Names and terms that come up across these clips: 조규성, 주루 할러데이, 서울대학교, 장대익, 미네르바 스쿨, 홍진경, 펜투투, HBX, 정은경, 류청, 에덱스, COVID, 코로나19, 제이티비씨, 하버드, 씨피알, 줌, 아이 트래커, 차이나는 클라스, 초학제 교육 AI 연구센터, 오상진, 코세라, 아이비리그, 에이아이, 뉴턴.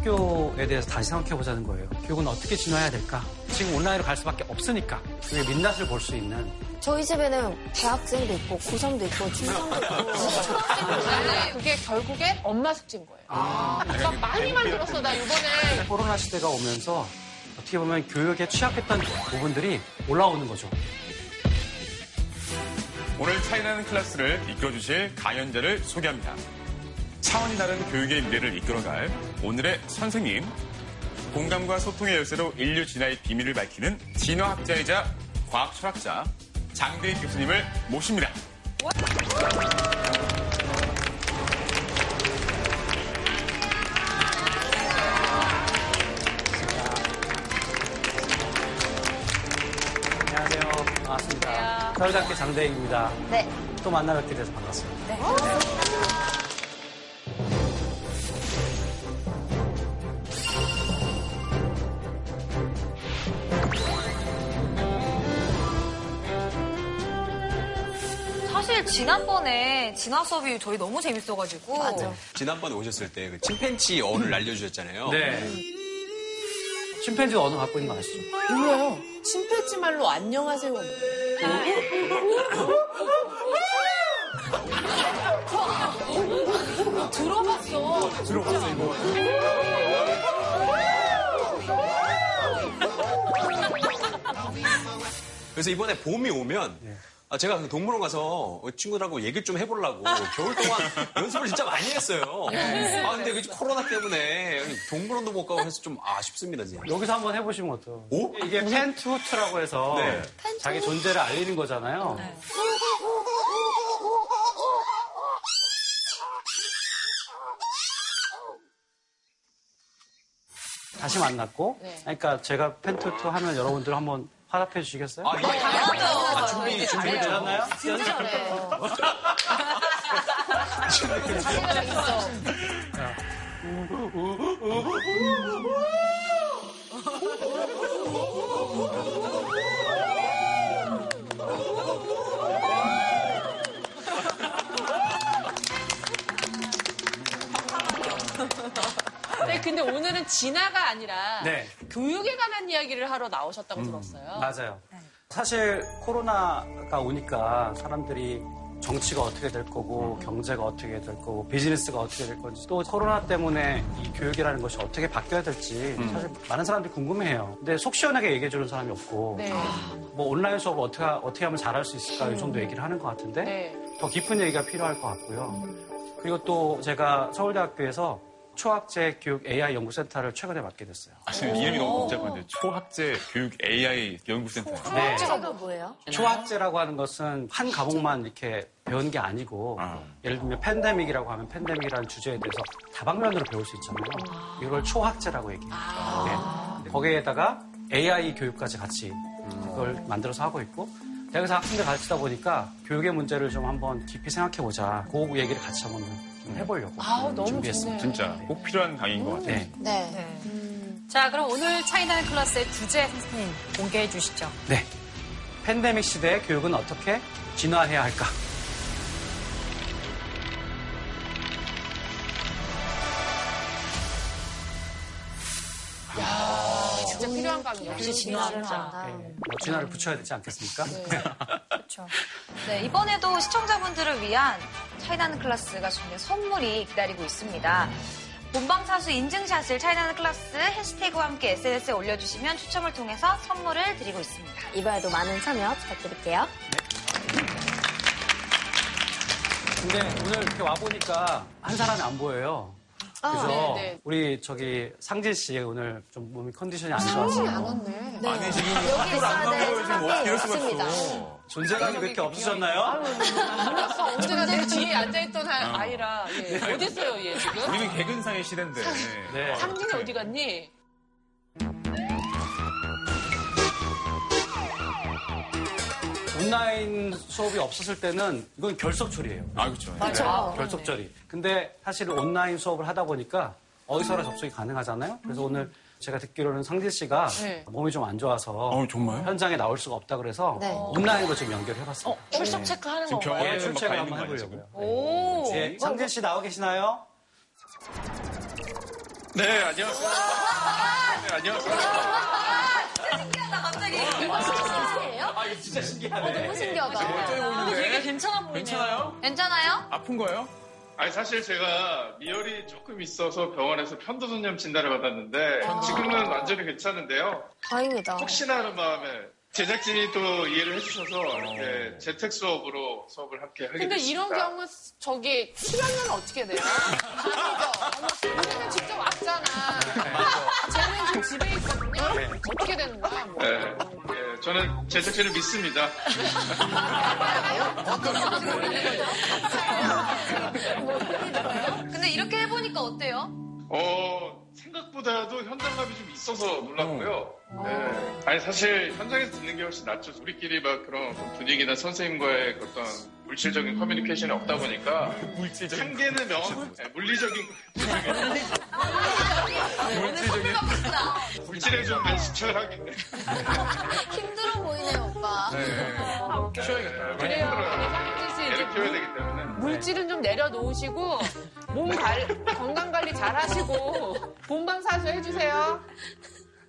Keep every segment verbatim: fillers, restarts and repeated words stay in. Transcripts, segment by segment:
학교에 대해서 다시 생각해보자는 거예요. 교육은 어떻게 진화해야 될까? 지금 온라인으로 갈 수밖에 없으니까 우리 민낯을 볼 수 있는. 저희 집에는 대학생도 있고 고삼도 있고 중삼도 있고 초등학생도 있는데 그게 결국에 엄마 숙제인 거예요. 아, 막 많이 만들었어 나 이번에. 코로나 시대가 오면서 어떻게 보면 교육에 취약했던 부분들이 올라오는 거죠. 오늘 차이나는 클래스를 이끌어주실 강연자를 소개합니다. 차원이 다른 교육의 미래를 이끌어갈 오늘의 선생님, 공감과 소통의 열쇠로 인류 진화의 비밀을 밝히는 진화학자이자 과학철학자 장대익 교수님을 모십니다. 안녕하세요. 반갑습니다. 서울대학교 장대익입니다. 네. 또 만나 뵙게 돼서 반갑습니다. 네. 네. 지난번에 진화 수업이 저희 너무 재밌어가지고. 맞아. 지난번에 오셨을 때 그 침팬지 언어를 알려주셨잖아요. 네. 침팬지 언어 갖고 있는 거 아시죠? 몰라요. 침팬지 말로 안녕하세요. 들어봤어. 들어봤어 이거. 그래서 이번에 봄이 오면. 네. 아, 제가 동물원 가서 친구들하고 얘기를 좀 해보려고 겨울 동안 연습을 진짜 많이 했어요. 아, 근데 그 코로나 때문에 동물원도 못 가고 해서 좀 아쉽습니다, 진짜. 여기서 한번 해보시면 어때요? 오? 이게 펜투투라고 해서 네. 자기 존재를 알리는 거잖아요. 네. 다시 만났고, 네. 그러니까 제가 펜투투 하면 여러분들 한번 화답해 주시겠어요? 아, 예. 아, 준비, 준비 잘하나요? 진짜 잘해요. 네, 근데 오늘은 진화가 아니라 네. 교육에 관한 이야기를 하러 나오셨다고 음, 들었어요. 맞아요. 네. 사실 코로나가 오니까 사람들이 정치가 어떻게 될 거고 경제가 어떻게 될 거고 비즈니스가 어떻게 될 건지 또 코로나 때문에 이 교육이라는 것이 어떻게 바뀌어야 될지 음. 사실 많은 사람들이 궁금해해요. 근데 속 시원하게 얘기해주는 사람이 없고 네. 뭐 온라인 수업을 어떻게, 어떻게 하면 잘할 수 있을까 음. 이 정도 얘기를 하는 것 같은데 네. 더 깊은 얘기가 필요할 것 같고요. 음. 그리고 또 제가 서울대학교에서 초학제 교육 에이아이 연구센터를 최근에 맡게 됐어요. 아, 지금 이름이 너무 복잡한데 초학제 교육 에이아이 연구센터. 초학제가 뭐예요? 초학제라고 하는 것은 한 과목만 이렇게 배운 게 아니고 아. 예를 들면 팬데믹이라고 하면 팬데믹이라는 주제에 대해서 다방면으로 배울 수 있잖아요. 이걸 초학제라고 얘기해요. 아. 네. 거기에다가 에이아이 교육까지 같이 그걸 만들어서 하고 있고 대학에서 학생들 가르치다 보니까 교육의 문제를 좀 한번 깊이 생각해보자. 그 얘기를 같이 한번 해보려고 아, 준비했습니다. 진짜 꼭 필요한 강의인 것 같아요. 네. 네. 네. 음. 자, 그럼 오늘 차이나는 클래스의 주제 선생님 공개해 주시죠. 네. 팬데믹 시대의 교육은 어떻게 진화해야 할까? 야, 진짜 필요한 강의. 역시 진화를 한다. 네. 뭐 진화를 붙여야 되지 않겠습니까? 네. 그렇죠. 네, 이번에도 시청자분들을 위한 차이나는 클래스가 준비한 선물이 기다리고 있습니다. 본방사수 인증샷을 차이나는 클래스 해시태그와 함께 에스엔에스에 올려주시면 추첨을 통해서 선물을 드리고 있습니다. 이번에도 많은 참여 부탁드릴게요. 네. 근데 오늘 이렇게 와보니까 한 사람이 안 보여요. 그래서 아, 우리 저기 상진 씨 오늘 좀 몸이 컨디션이 안 좋아서 상진이 안 왔네. 네. 아니 지금 학교를 안 가고 지금 뭐 이럴 수가 없어. 존재감이 왜 이렇게 없으셨나요? 아유, 몰랐어. 언제나 내 뒤에 앉아있던 아이라. 예. 네. 어디 있어요 얘 지금? 우리는 개근상의 시대인데. 네. 상진이 어디 갔니? 온라인 수업이 없었을 때는 이건 결석처리예요. 아, 그렇죠. 맞아요. 결석처리. 근데 사실 온라인 수업을 하다 보니까 어디서나 접속이 가능하잖아요. 그래서 음. 오늘 제가 듣기로는 상진 씨가 네. 몸이 좀 안 좋아서 어, 정말? 현장에 나올 수가 없다 그래서 네. 온라인으로 지금 연결해봤어요. 어, 출석 체크하는 네. 건가요? 네, 출첵을 한번 해보려고요. 오. 네. 상진 씨 나와 계시나요? 네, 안녕하세요. 네, 안녕하세요. 신기하다, 갑자기. 신기해요? 아, 이거 진짜 신기하네. 어, 너무 신기하다. 근데 되게 괜찮아 보이네요. 괜찮아요? 괜찮아요? 아픈 거예요? 아니, 사실 제가 미열이 조금 있어서 병원에서 편도선염 진단을 받았는데 아~ 지금은 완전히 괜찮은데요. 다행이다. 혹시나 하는 마음에 제작진이 또 이해를 해주셔서 이렇게 재택 수업으로 수업을 함께 하게 근데 됐습니다. 근데 이런 경우 저기 출연료는 어떻게 돼요? 우리는 직접 왔잖아. 쟤는 지금 집에 있거든요. 네. 어떻게 되는 거야? 뭐. 네. 네. 저는 제작진을 믿습니다. 근데 이렇게 해보니까 어때요? 어, 생각보다도 현장감이 좀 있어서 놀랐고요. 어. 네. 아니, 사실 현장에서 듣는 게 훨씬 낫죠. 우리끼리 막 그런 분위기나 선생님과의 어떤 물질적인 커뮤니케이션이 없다 보니까. 물질적인. 한계는 명, 네, 물리적인. 물질적인. 물질에 좀 많이 지쳐하긴 해. 힘들어 보이네요, 오빠. 네. 쉬어야겠다. 많이 힘들어요. 애를 키워야 되기 때문에. 물질은 좀 내려놓으시고, 몸 관리, 건강 관리 잘 하시고, 본방사수 해주세요.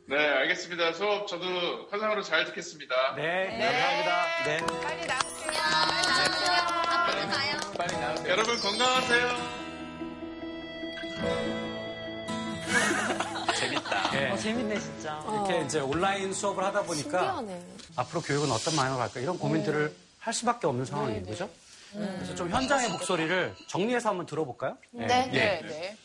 네, 알겠습니다. 수업 저도 화상으로 잘 듣겠습니다. 네, 네. 감사합니다. 네. 빨리 나오세요. 빨리 나오세요. 빨리 나오세요. 여러분, 건강하세요. 재밌다. 네. 어, 재밌네, 진짜. 이렇게 이제 온라인 수업을 하다 보니까, 신기하네. 앞으로 교육은 어떤 방향으로 갈까, 이런 고민들을 네. 할 수밖에 없는 상황이에요. 그죠? 음. 그래서 좀 현장의 목소리를 정리해서 한번 들어볼까요? 네. 네. 네. 네.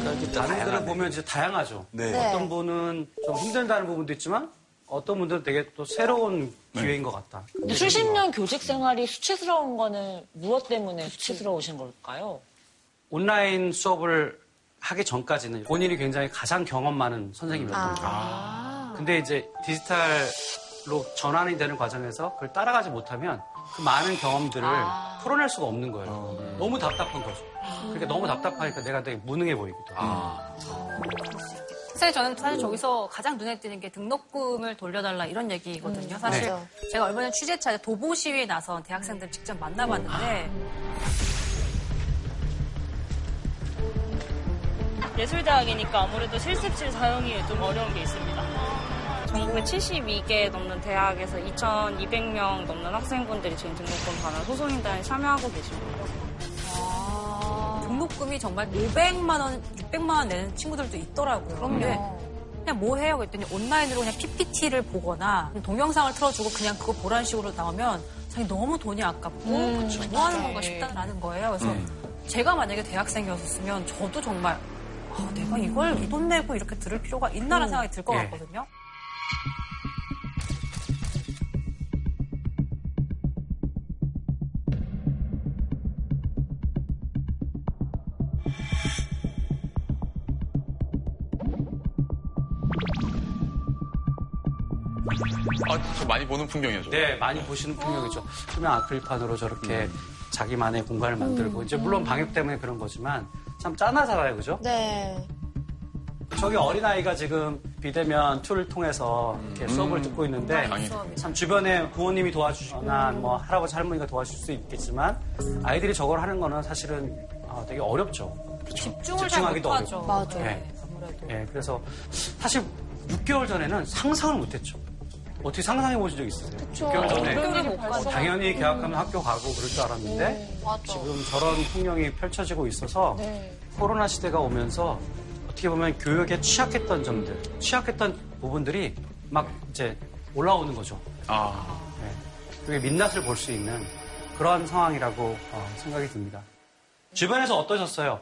그러니까 다른 분들은 보면 이제 다양하죠. 네. 어떤 분은 좀 힘들다는 부분도 있지만 어떤 분들은 되게 또 새로운 기회인 네. 것 같다. 근데 수십 년 교직 생활이 수치스러운 거는 무엇 때문에 수치스러우신 걸까요? 온라인 수업을 하기 전까지는 본인이 굉장히 가장 경험 많은 선생님이었던 거예요. 아. 근데 이제 디지털로 전환이 되는 과정에서 그걸 따라가지 못하면 그 많은 경험들을 아. 풀어낼 수가 없는 거예요. 아. 너무 답답한 거죠. 음. 그러니까 너무 답답하니까 내가 되게 무능해 보이기도 하고. 아. 아. 사실 저는 사실 저기서 가장 눈에 띄는 게 등록금을 돌려달라 이런 얘기거든요. 사실 네. 제가 얼마 전에 취재차 도보 시위에 나선 대학생들 직접 만나봤는데 예술대학이니까 아무래도 실습실 사용이 좀 어려운 게 있습니다. 전국에 칠십이 개 넘는 대학에서 이천이백 명 넘는 학생분들이 지금 등록금 반환 소송인단에 참여하고 계십니다. 등록금이 정말 오백만 원, 육백만 원 내는 친구들도 있더라고요. 그럼요. 그냥 뭐 해요? 그랬더니 온라인으로 그냥 피피티를 보거나 동영상을 틀어주고 그냥 그거 보라는 식으로 나오면 자기 너무 돈이 아깝고 음, 뭐 하는 건가 싶다는 거예요. 그래서 음. 제가 만약에 대학생이었으면 저도 정말 아, 내가 이걸 이 돈 내고 이렇게 들을 필요가 있나라는 음. 생각이 들 것 네. 같거든요. 아, 저 많이 보는 풍경이죠. 네, 많이 네. 보시는 풍경이죠. 투명 아크릴판으로 저렇게 음. 자기만의 공간을 만들고 음. 이제 물론 방역 때문에 그런 거지만 참 짠하잖아요, 그죠? 네. 저기 어린아이가 지금 비대면 툴을 통해서 이렇게 음. 수업을 듣고 있는데 음. 참 주변에 부모님이 도와주시거나 음. 뭐 할아버지 할머니가 도와줄 수 있겠지만 아이들이 저걸 하는 거는 사실은 아, 되게 어렵죠. 그렇죠? 집중을 집중하기도 어렵죠. 맞아요. 네. 아무래도. 네, 그래서 사실 육 개월 전에는 상상을 못했죠. 어떻게 상상해보신 적 있으세요? 그쵸. 육 개월 전에 당연히 계약하면 음. 학교 가고 그럴 줄 알았는데 네, 지금 저런 풍경이 펼쳐지고 있어서 네. 코로나 시대가 오면서 어떻게 보면 교육에 취약했던 점들, 취약했던 부분들이 막 이제 올라오는 거죠. 아. 네. 그게 민낯을 볼 수 있는 그런 상황이라고 생각이 듭니다. 주변에서 어떠셨어요?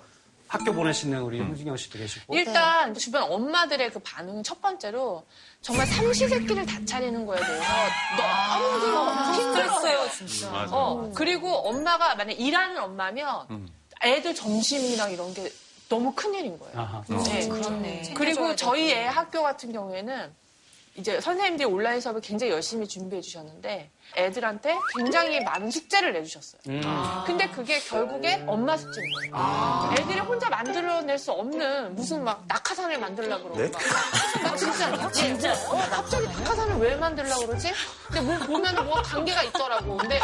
학교 보내시는 우리 홍진경 씨도 계시고. 일단 주변 엄마들의 그 반응 첫 번째로 정말 삼시세끼를 다 차리는 거에 대해서 너무 힘들어. 힘들었어요, 진짜. 음, 맞아. 어, 맞아. 그리고 엄마가 만약에 일하는 엄마면 음. 애들 점심이랑 이런 게 너무 큰일인 거예요. 아하. 네, 어. 그렇네. 그리고 저희 애 학교 같은 경우에는 이제 선생님들이 온라인 수업을 굉장히 열심히 준비해 주셨는데 애들한테 굉장히 많은 숙제를 내주셨어요. 음. 아. 근데 그게 결국엔 엄마 숙제인 거예요. 아. 애들이 혼자 만들어낼 수 없는 무슨 막 낙하산을 만들려고 그러고 네? 막. 진짜요? 진짜? 어, 갑자기 낙하산을 왜 만들려고 그러지? 근데 뭐 보면 뭐 관계가 있더라고. 근데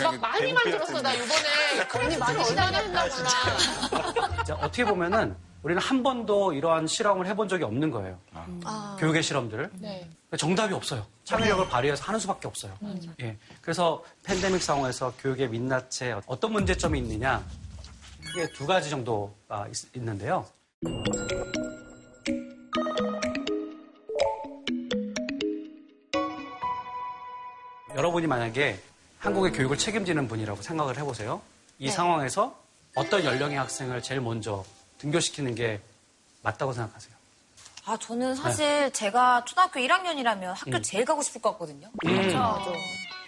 막 많이 만들었어. 나 이번에 크레딧을 얼마나 했나 보다. 어떻게 보면은 우리는 한 번도 이러한 실험을 해본 적이 없는 거예요. 아. 교육의 실험들을. 네. 정답이 없어요. 창의력을 발휘해서 하는 수밖에 없어요. 맞아. 예. 그래서 팬데믹 상황에서 교육의 민낯에 어떤 문제점이 있느냐. 크게 두 가지 정도가 있, 있는데요. 여러분이 만약에 한국의 교육을 책임지는 분이라고 생각을 해보세요. 이 네. 상황에서 어떤 연령의 학생을 제일 먼저 등교시키는 게 맞다고 생각하세요? 아, 저는 사실 네. 제가 초등학교 일 학년이라면 학교 음. 제일 가고 싶을 것 같거든요. 음. 맞아.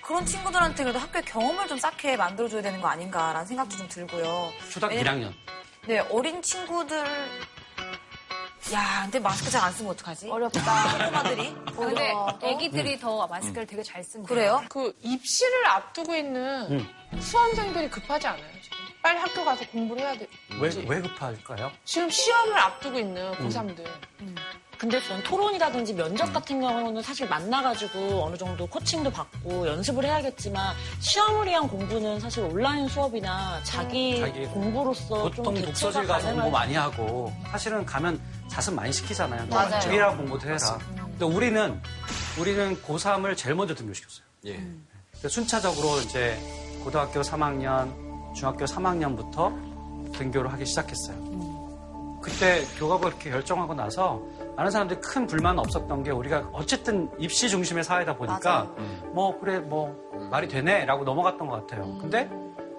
그런 친구들한테 그래도 학교의 경험을 좀 쌓게 만들어줘야 되는 거 아닌가라는 생각도 좀 들고요. 초등학교 왜냐면, 일 학년? 네, 어린 친구들... 야, 근데 마스크 잘 안 쓰면 어떡하지? 어렵다. 엄마들이. 근데 애기들이 음. 더 마스크를 음. 되게 잘 쓴다. 그래요? 그 입시를 앞두고 있는 음. 수험생들이 급하지 않아요, 지금? 빨리 학교 가서 공부를 해야 돼. 왜, 왜 급할까요? 지금 시험을 앞두고 있는 고삼들. 음. 근데 전 토론이라든지 면접 같은 경우는 사실 만나가지고 어느 정도 코칭도 받고 연습을 해야겠지만 시험을 위한 공부는 사실 온라인 수업이나 자기, 자기 공부로서 보통 좀 독서실 가서 공부 수... 많이 하고 사실은 가면 자습 많이 시키잖아요. 맞아요. 집이랑 공부도 해라. 맞습니다. 근데 우리는 우리는 고삼을 제일 먼저 등교시켰어요. 예. 음. 순차적으로 이제 고등학교 삼 학년 중학교 삼 학년부터 등교를 하기 시작했어요. 음. 그때 교과가 이렇게 결정하고 나서 많은 사람들이 큰 불만은 없었던 게 우리가 어쨌든 입시 중심의 사회다 보니까 음. 뭐 그래 뭐 말이 되네 라고 넘어갔던 것 같아요. 음. 근데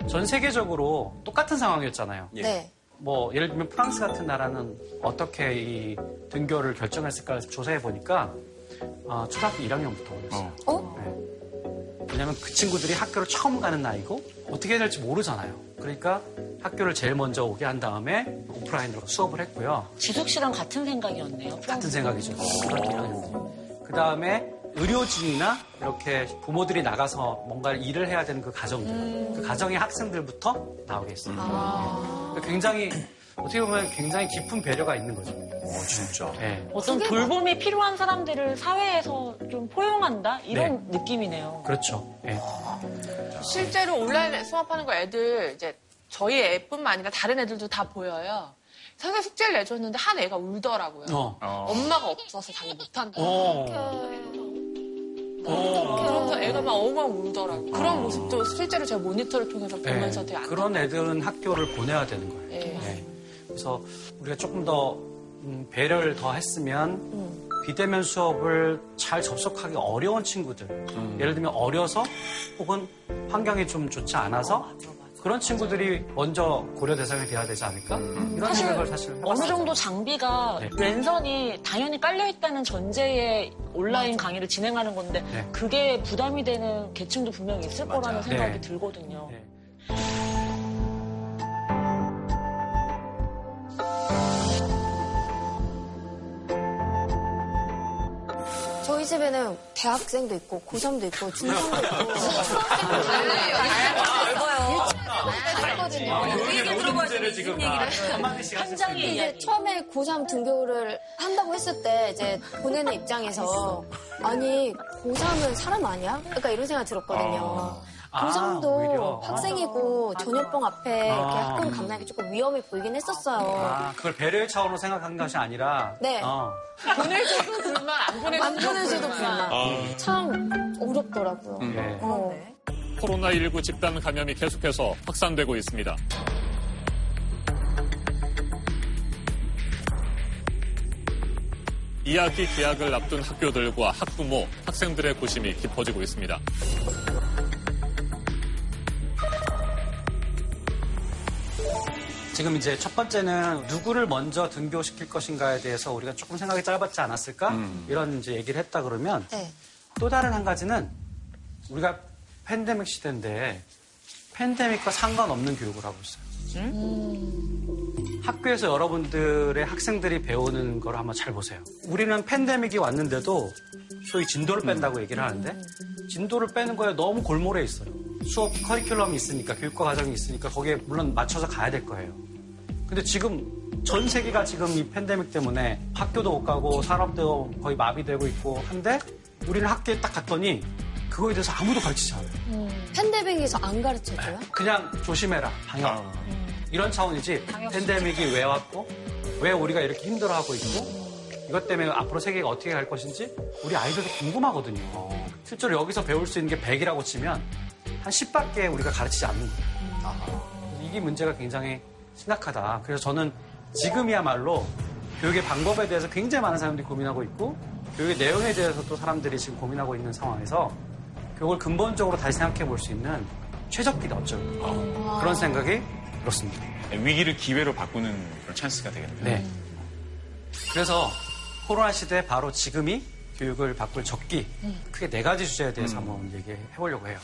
전 세계적으로 똑같은 상황이었잖아요. 예. 네. 뭐 예를 들면 프랑스 같은 나라는 어떻게 이 등교를 결정했을까 조사해 보니까 어, 초등학교 일 학년부터 올렸어요. 어? 어? 네. 왜냐면 그 친구들이 학교를 처음 가는 나이고 어떻게 해야 될지 모르잖아요. 그러니까 학교를 제일 먼저 오게 한 다음에 오프라인으로 수업을 했고요. 지숙 씨랑 같은 생각이었네요. 같은 생각이죠. 그다음에 의료진이나 이렇게 부모들이 나가서 뭔가 일을 해야 되는 그 가정들. 음. 그 가정의 학생들부터 나오게 했어요. 아. 굉장히 어떻게 보면 굉장히 깊은 배려가 있는 거죠. 어, 진짜. 네. 어떤 돌봄이 필요한 사람들을 사회에서 좀 포용한다? 이런 네. 느낌이네요. 그렇죠. 네. 실제로 온라인 수업하는 거 애들, 이제 저희 애뿐만 아니라 다른 애들도 다 보여요. 선생님 숙제를 내줬는데 한 애가 울더라고요. 어. 어. 엄마가 없어서 자기 못한다. 어. 어떡해. 그래서 애가 막 엉엉 울더라고요. 그런 어. 모습도 실제로 제 모니터를 통해서 보면서 네. 되게 안 그런 애들은 학교를 보내야 되는 거예요. 네. 네. 그래서 우리가 조금 더 음, 배려를 더 했으면 음. 비대면 수업을 잘 접속하기 어려운 친구들 음. 예를 들면 어려서 혹은 환경이 좀 좋지 않아서 어, 맞아, 맞아, 그런 친구들이 맞아. 먼저 고려 대상이 돼야 되지 않을까? 음. 이런 사실 생각을 사실 어느 정도 장비가 네. 랜선이 당연히 깔려있다는 전제에 온라인 맞아. 강의를 진행하는 건데 네. 그게 부담이 되는 계층도 분명히 있을 맞아. 거라는 생각이 네. 들거든요. 네. 저희 집에는 대학생도 있고 고삼도 있고 중삼도 있고 수학생도 달라요. 넓어요. 유치원도 그 얘기 들어봐야 되는 얘기를 현장이 이제 처음에 고삼 등교를 한다고 했을 때 이제 보내는 입장에서 아니 고삼은 사람 아니야? 그러니까 이런 생각 들었거든요. 고삼도 아, 학생이고 맞아. 저녁병 앞에 아, 이렇게 학교를 간다는 게 조금 위험해 보이긴 했었어요. 아, 그걸 배려의 차원으로 생각한 것이 아니라? 네. 어. 보내줘도 불만, 안 보내줘도 불만. 아. 참 어렵더라고요. 네. 어. 네. 코로나십구 집단 감염이 계속해서 확산되고 있습니다. 이 학기 개학을 앞둔 학교들과 학부모, 학생들의 고심이 깊어지고 있습니다. 지금 이제 첫 번째는 누구를 먼저 등교시킬 것인가에 대해서 우리가 조금 생각이 짧았지 않았을까? 음. 이런 이제 얘기를 했다 그러면 네. 또 다른 한 가지는 우리가 팬데믹 시대인데 팬데믹과 상관없는 교육을 하고 있어요. 음. 학교에서 여러분들의 학생들이 배우는 걸 한번 잘 보세요. 우리는 팬데믹이 왔는데도 소위 진도를 뺀다고 얘기를 하는데 진도를 빼는 거에 너무 골몰해 있어요. 수업 커리큘럼이 있으니까, 교육과 과정이 있으니까 거기에 물론 맞춰서 가야 될 거예요. 근데 지금 전 세계가 지금 이 팬데믹 때문에 학교도 못 가고 사람도 거의 마비되고 있고 한데 우리는 학교에 딱 갔더니 그거에 대해서 아무도 가르치지 않아요. 음. 팬데믹에서 안 가르쳐줘요? 그냥 조심해라, 방역. 아. 이런 차원이지 방역 팬데믹이 왜 왔고 왜 우리가 이렇게 힘들어하고 있고 이것 때문에 앞으로 세계가 어떻게 갈 것인지 우리 아이들도 궁금하거든요. 어. 실제로 여기서 배울 수 있는 게 백이라고 치면 한 십밖에 우리가 가르치지 않는 거예요. 음. 아. 이게 문제가 굉장히 심각하다. 그래서 저는 지금이야말로 교육의 방법에 대해서 굉장히 많은 사람들이 고민하고 있고 교육의 내용에 대해서도 사람들이 지금 고민하고 있는 상황에서 교육을 근본적으로 다시 생각해 볼 수 있는 최적기다 어쩌면 어. 그런 생각이 들었습니다. 위기를 기회로 바꾸는 그런 찬스가 되겠네요. 네. 그래서 코로나 시대에 바로 지금이 교육을 바꿀 적기 크게 네 가지 주제에 대해서 음. 한번 얘기해 보려고 해요.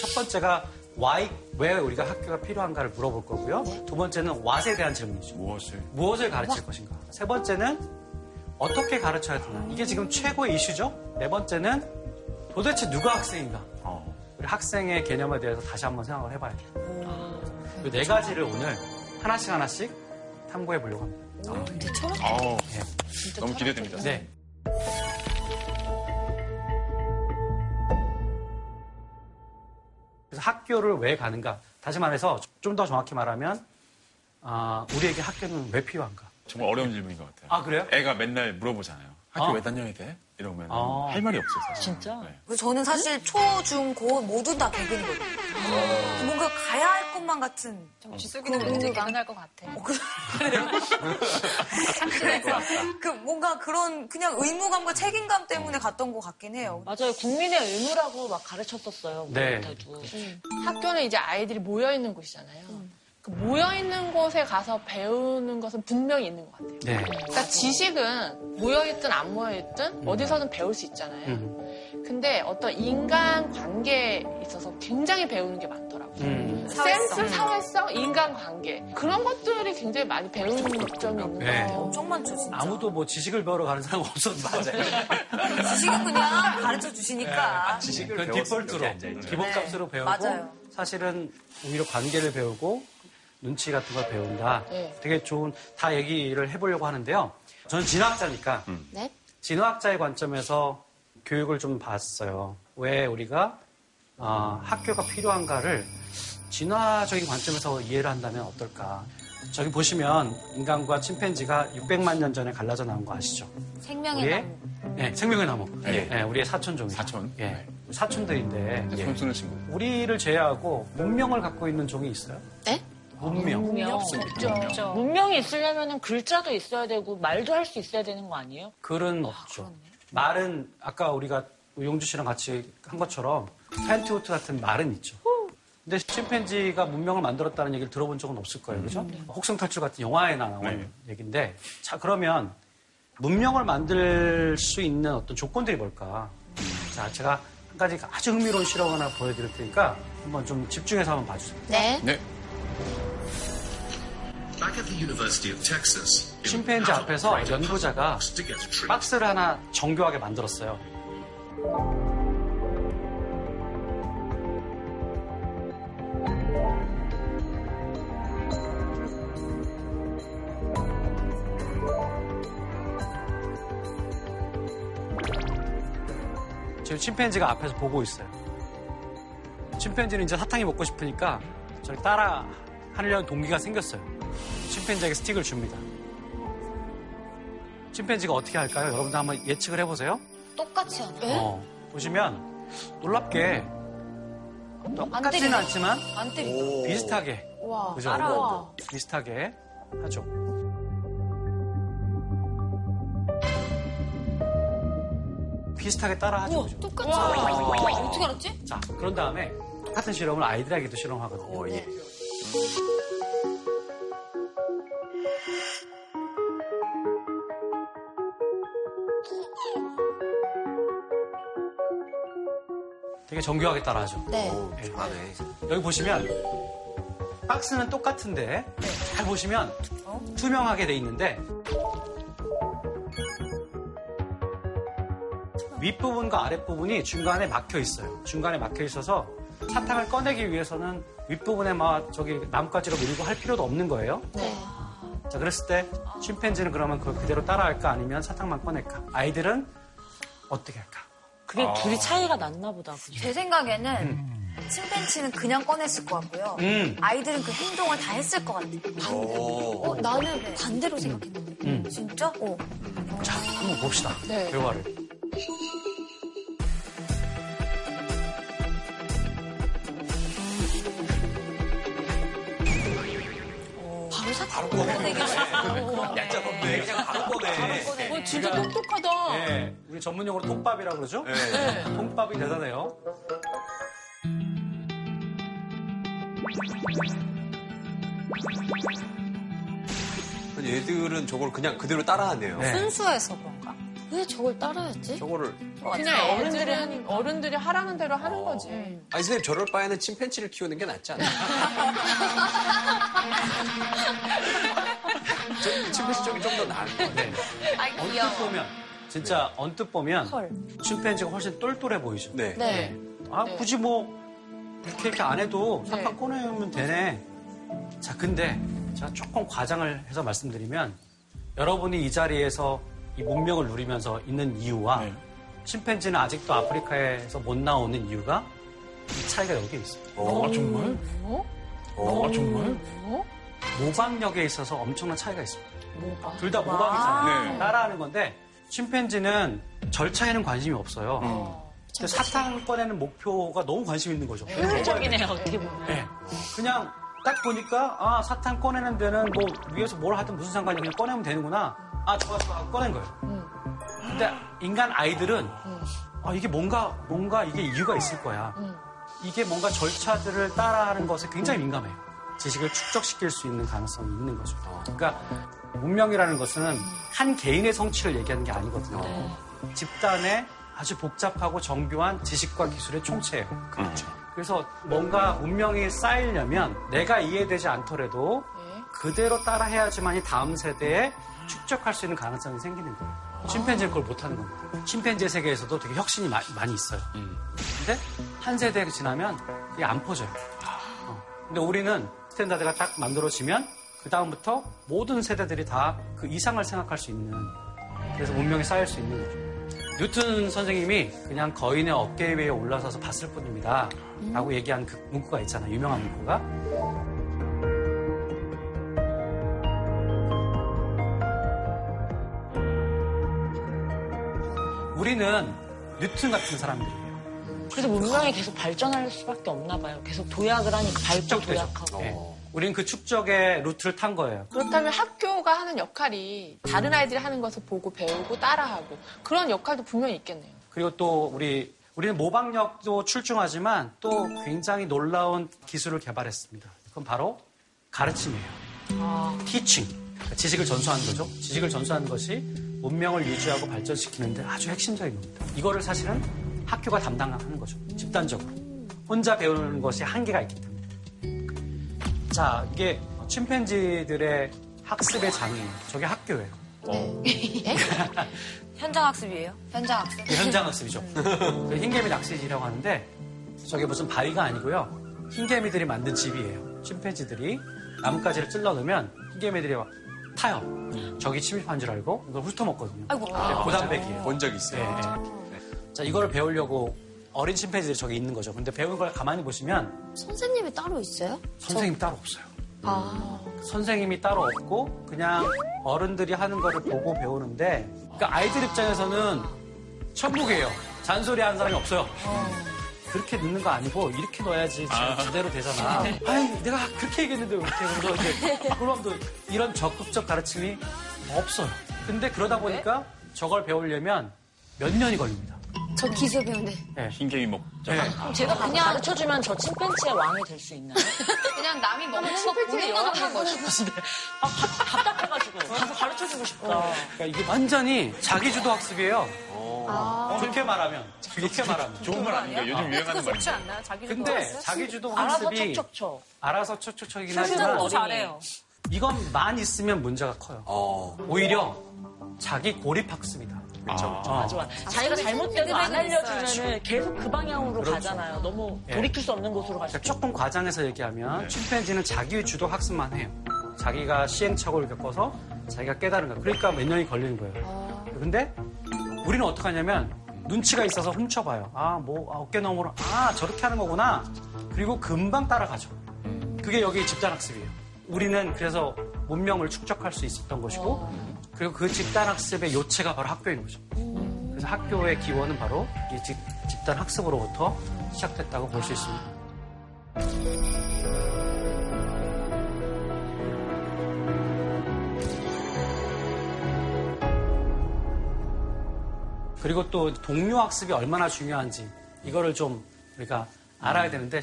첫 번째가 why, 왜 우리가 학교가 필요한가를 물어볼 거고요. 두 번째는 what에 대한 질문이죠. 무엇을? 무엇을 가르칠 것인가. 세 번째는 어떻게 가르쳐야 되나. 이게 지금 최고의 이슈죠. 네 번째는 도대체 누가 학생인가. 어. 우리 학생의 개념에 대해서 다시 한번 생각을 해봐야 돼요. 아, 네 가지를 오늘 하나씩 하나씩 탐구해 보려고 합니다. 아, 진짜 철학적이다. 아, 네. 너무 기대됩니다. 네. 그래서 학교를 왜 가는가? 다시 말해서 좀 더 정확히 말하면 아, 우리에게 학교는 왜 필요한가? 정말 어려운 질문인 것 같아요. 아, 그래요? 애가 맨날 물어보잖아요. 학교 아. 왜 다녀야 돼? 이러면 아. 할 말이 없어요. 진짜? 네. 저는 사실 초, 중, 고 모두 다 백인거든요. 아. 뭔가 가야 할 것만 같은 정치 속에는 굉장히 가능할 것 같아. 어, 그, 그래요? 그래서 그 뭔가 그런 그냥 의무감과 책임감 때문에 갔던 것 같긴 해요. 맞아요. 국민의 의무라고 막 가르쳤었어요. 네. 음. 학교는 이제 아이들이 모여있는 곳이잖아요. 음. 그 모여있는 곳에 가서 배우는 것은 분명히 있는 것 같아요. 네. 그러니까 지식은 모여있든 안 모여있든 어디서든 배울 수 있잖아요. 음. 근데 어떤 인간관계에 있어서 굉장히 배우는 게 많더라고요. 음. 사회성. 센스, 사회성, 인간관계 그런 것들이 굉장히 많이 배우는 점이 있는 네. 것 같아요. 엄청 많죠, 진짜. 아무도 뭐 지식을 배우러 가는 사람 없었는데. 맞아요. 지식은 그냥 가르쳐주시니까. 네. 지식을 배웠으면 디폴트로, 기본값으로 배우고 맞아요. 사실은 오히려 관계를 배우고 눈치 같은 걸 배운다. 네. 되게 좋은 다 얘기를 해보려고 하는데요. 저는 진화학자니까 음. 네? 진화학자의 관점에서 교육을 좀 봤어요. 왜 우리가 어, 학교가 필요한가를 진화적인 관점에서 이해를 한다면 어떨까. 저기 보시면 인간과 침팬지가 육백만 년 전에 갈라져 나온 거 아시죠? 생명의 우리의, 나무. 네, 생명의 나무. 네. 네, 우리의 사촌종이죠. 사촌. 예. 네. 사촌들인데 네, 손 쓰는 친구. 우리를 제외하고 문명을 갖고 있는 종이 있어요? 네? 문명. 문명. 없죠. 문명이 있으려면 글자도 있어야 되고 말도 할 수 있어야 되는 거 아니에요? 글은 없죠. 아, 말은 아까 우리가 용주 씨랑 같이 한 것처럼 펜투투 같은 말은 있죠. 근데 침팬지가 문명을 만들었다는 얘기를 들어본 적은 없을 거예요. 그죠? 음. 혹성탈출 같은 영화에나 나오는 네. 얘기인데 자 그러면 문명을 만들 수 있는 어떤 조건들이 뭘까? 자 제가 한 가지 아주 흥미로운 실험 하나 보여드릴 테니까 한번 좀 집중해서 한번 봐주세요. 네. 네. 침팬지 앞에서 연구자가 박스를 하나 정교하게 만들었어요. 지금 침팬지가 앞에서 보고 있어요. 침팬지는 이제 사탕이 먹고 싶으니까 저기 따라 하려는 동기가 생겼어요. 침팬지에게 스틱을 줍니다. 침팬지가 어떻게 할까요? 여러분들 한번 예측을 해보세요. 똑같이 하나요? 어, 보시면 놀랍게 똑같지는 않지만 안 때린다. 비슷하게 와, 그죠? 알아. 비슷하게 하죠. 비슷하게 따라하죠. 그죠? 똑같이. 어떻게 알았지? 자, 그런 다음에 똑같은 실험을 아이들에게도 실험하거든요. 오, 예. 되게 정교하게 따라하죠. 네. 오, 네. 아, 네. 여기 보시면 박스는 똑같은데 잘 보시면 어? 투명하게 돼 있는데 윗부분과 아랫부분이 중간에 막혀 있어요. 중간에 막혀 있어서 사탕을 꺼내기 위해서는 윗부분에 막 저기 나뭇가지로 밀고 할 필요도 없는 거예요. 네. 자, 그랬을 때 침팬지는 그러면 그걸 그대로 따라할까 아니면 사탕만 꺼낼까? 아이들은 어떻게 할까? 그게 아... 둘이 차이가 났나 보다. 그치? 제 생각에는 음. 침팬지는 그냥 꺼냈을 것 같고요. 음. 아이들은 그 행동을 다 했을 것 같아요. 반대로. 어, 나는 네. 반대로 생각했는데. 음. 진짜? 어. 자, 한번 봅시다. 네. 결과를. 바로 꺼내기. 약자 건데 그냥 바로 꺼내. 어, 진짜 똑똑하다. 네, 우리 전문용어로 통밥이라고 그러죠? 네. 네. 통밥이 대단해요. 얘들은 저걸 그냥 그대로 따라하네요. 네. 순수해서 그런가? 왜 저걸 따라했지? 저거를 그냥 어른들이 하는 어른들이 하라는 대로 하는 어... 거지. 아니 선생님 저럴 바에는 침팬지를 키우는 게 낫지 않나요? 침팬지 쪽이 좀 더 나을 것 같아요. 네. 아, 귀여워. 언뜻 보면 진짜 네. 언뜻 보면 헐. 침팬지가 훨씬 똘똘해 보이죠. 네. 네. 아 네. 굳이 뭐 이렇게 이렇게 안 해도 사탕 네. 꺼내면 되네. 자 근데 제가 조금 과장을 해서 말씀드리면 여러분이 이 자리에서 이 문명을 누리면서 있는 이유와 네. 침팬지는 아직도 아프리카에서 못 나오는 이유가 이 차이가 여기에 있습니다. 어, 아, 정말? 어? 어, 아, 정말? 어? 모방력에 있어서 엄청난 차이가 있습니다. 모방? 둘 다 모방이잖아요. 아~ 네. 따라하는 건데 침팬지는 절차에는 관심이 없어요. 어. 근데 사탕을 꺼내는 목표가 너무 관심 있는 거죠. 효율적이네요, 어떻게 보면. 네. 그냥 딱 보니까 아 사탕 꺼내는 데는 뭐 위에서 뭘 하든 무슨 상관이 그냥 꺼내면 되는구나. 아 좋아 좋아 꺼낸 거예요. 음. 근데 인간 아이들은 음. 아 이게 뭔가 뭔가 이게 이유가 있을 거야. 음. 이게 뭔가 절차들을 따라하는 것에 굉장히 민감해요. 지식을 축적시킬 수 있는 가능성이 있는 거죠. 그러니까 문명이라는 것은 한 개인의 성취를 얘기하는 게 아니거든요. 네. 집단의 아주 복잡하고 정교한 지식과 기술의 총체예요. 그렇죠. 음. 그래서 뭔가 문명이 쌓이려면 내가 이해되지 않더라도 그대로 따라해야지만이 다음 세대에 축적할 수 있는 가능성이 생기는 거예요. 침팬지는 그걸 못하는 겁니다. 침팬지의 세계에서도 되게 혁신이 마, 많이 있어요. 근데 한 세대가 지나면 이게 안 퍼져요. 어. 근데 우리는 스탠다드가 딱 만들어지면 그 다음부터 모든 세대들이 다 그 이상을 생각할 수 있는 그래서 문명이 쌓일 수 있는 거죠. 뉴턴 선생님이 그냥 거인의 어깨 위에 올라서서 봤을 뿐입니다. 음. 라고 얘기한 그 문구가 있잖아요. 유명한 문구가. 우리는 뉴턴 같은 사람들이에요. 그래서 문명이 계속 발전할 수밖에 없나 봐요. 계속 도약을 하니까 발전 도약하고. 네. 우린 그 축적의 루트를 탄 거예요. 그렇다면 학교가 하는 역할이 다른 아이들이 하는 것을 보고 배우고 따라하고 그런 역할도 분명히 있겠네요. 그리고 또 우리, 우리는 모방력도 출중하지만 또 굉장히 놀라운 기술을 개발했습니다. 그건 바로 가르침이에요. 아. 티칭. 그러니까 지식을 전수하는 거죠. 지식을 전수하는 것이 문명을 유지하고 발전시키는데 아주 핵심적인 겁니다. 이거를 사실은 학교가 담당하는 거죠. 집단적으로. 혼자 배우는 것이 한계가 있기 때문에. 자, 이게 침팬지들의 학습의 장애인. 저게 학교예요. 어. 예? 현장 학습이에요? 현장 학습? 네, 현장 학습이죠. 흰개미 낚시지라고 하는데 저게 무슨 바위가 아니고요. 흰개미들이 만든 집이에요. 침팬지들이 나뭇가지를 찔러 넣으면 흰개미들이 막 타요. 음. 저기 침입한 줄 알고 이걸 훑어먹거든요. 아이고. 아, 고단백이에요. 본 적 있어요. 네. 네. 자, 이거를 배우려고 어린 침팬지들이 저기 있는 거죠. 근데 배운 걸 가만히 보시면 선생님이 따로 있어요? 선생님 저... 따로 없어요. 아... 선생님이 따로 없고 그냥 어른들이 하는 거를 보고 배우는데 그러니까 아이들 입장에서는 천국이에요. 잔소리하는 사람이 없어요. 아... 그렇게 넣는 거 아니고 이렇게 넣어야지 제대로 되잖아. 아이 내가 그렇게 얘기했는데 왜 이렇게 그럼도 이런 적극적 가르침이 없어요. 근데 그러다 보니까 저걸 배우려면 몇 년이 걸립니다. 저 기술 배우네. 네. 흰개미 먹자. 네. 그럼 제가 그냥 가르쳐주면 저 침팬지의 왕이 될 수 있나요? 그냥 남이 먹는 거 보는 거 하는 거지. 아, 답답해가지고 가서 가르쳐주고 싶다. 어. 그러니까 이게 완전히 자기주도 학습이에요. 아. 좋게 말하면. 좋게 말하면. 좋은 말 아닌가? 요즘 유행하는 말이죠. 근데 자기주도 학습이 알아서 척척척이긴 하지만 또 잘해요. 이것만 있으면 문제가 커요. 어. 오히려 자기 고립 학습이다. 그렇죠. 아, 맞아. 아, 자기가 잘못되고 안 알려주면 계속 그 방향으로 그렇죠. 가잖아요. 너무 돌이킬 네. 수 없는 곳으로 가죠. 그러니까 조금 과장해서 얘기하면 네. 침팬지는 자기 주도 학습만 해요. 자기가 시행착오를 겪어서 자기가 깨달은 거예요. 그러니까 몇 년이 걸리는 거예요. 아. 근데 우리는 어떻게 하냐면 눈치가 있어서 훔쳐봐요. 아, 뭐 아, 어깨 너머로 아, 저렇게 하는 거구나. 그리고 금방 따라가죠. 그게 여기 집단학습이에요. 우리는 그래서 문명을 축적할 수 있었던 것이고 그리고 그 집단학습의 요체가 바로 학교인 거죠. 그래서 학교의 기원은 바로 이 집, 집단학습으로부터 시작됐다고 볼 수 있습니다. 그리고 또 동료 학습이 얼마나 중요한지 이거를 좀 우리가 알아야 되는데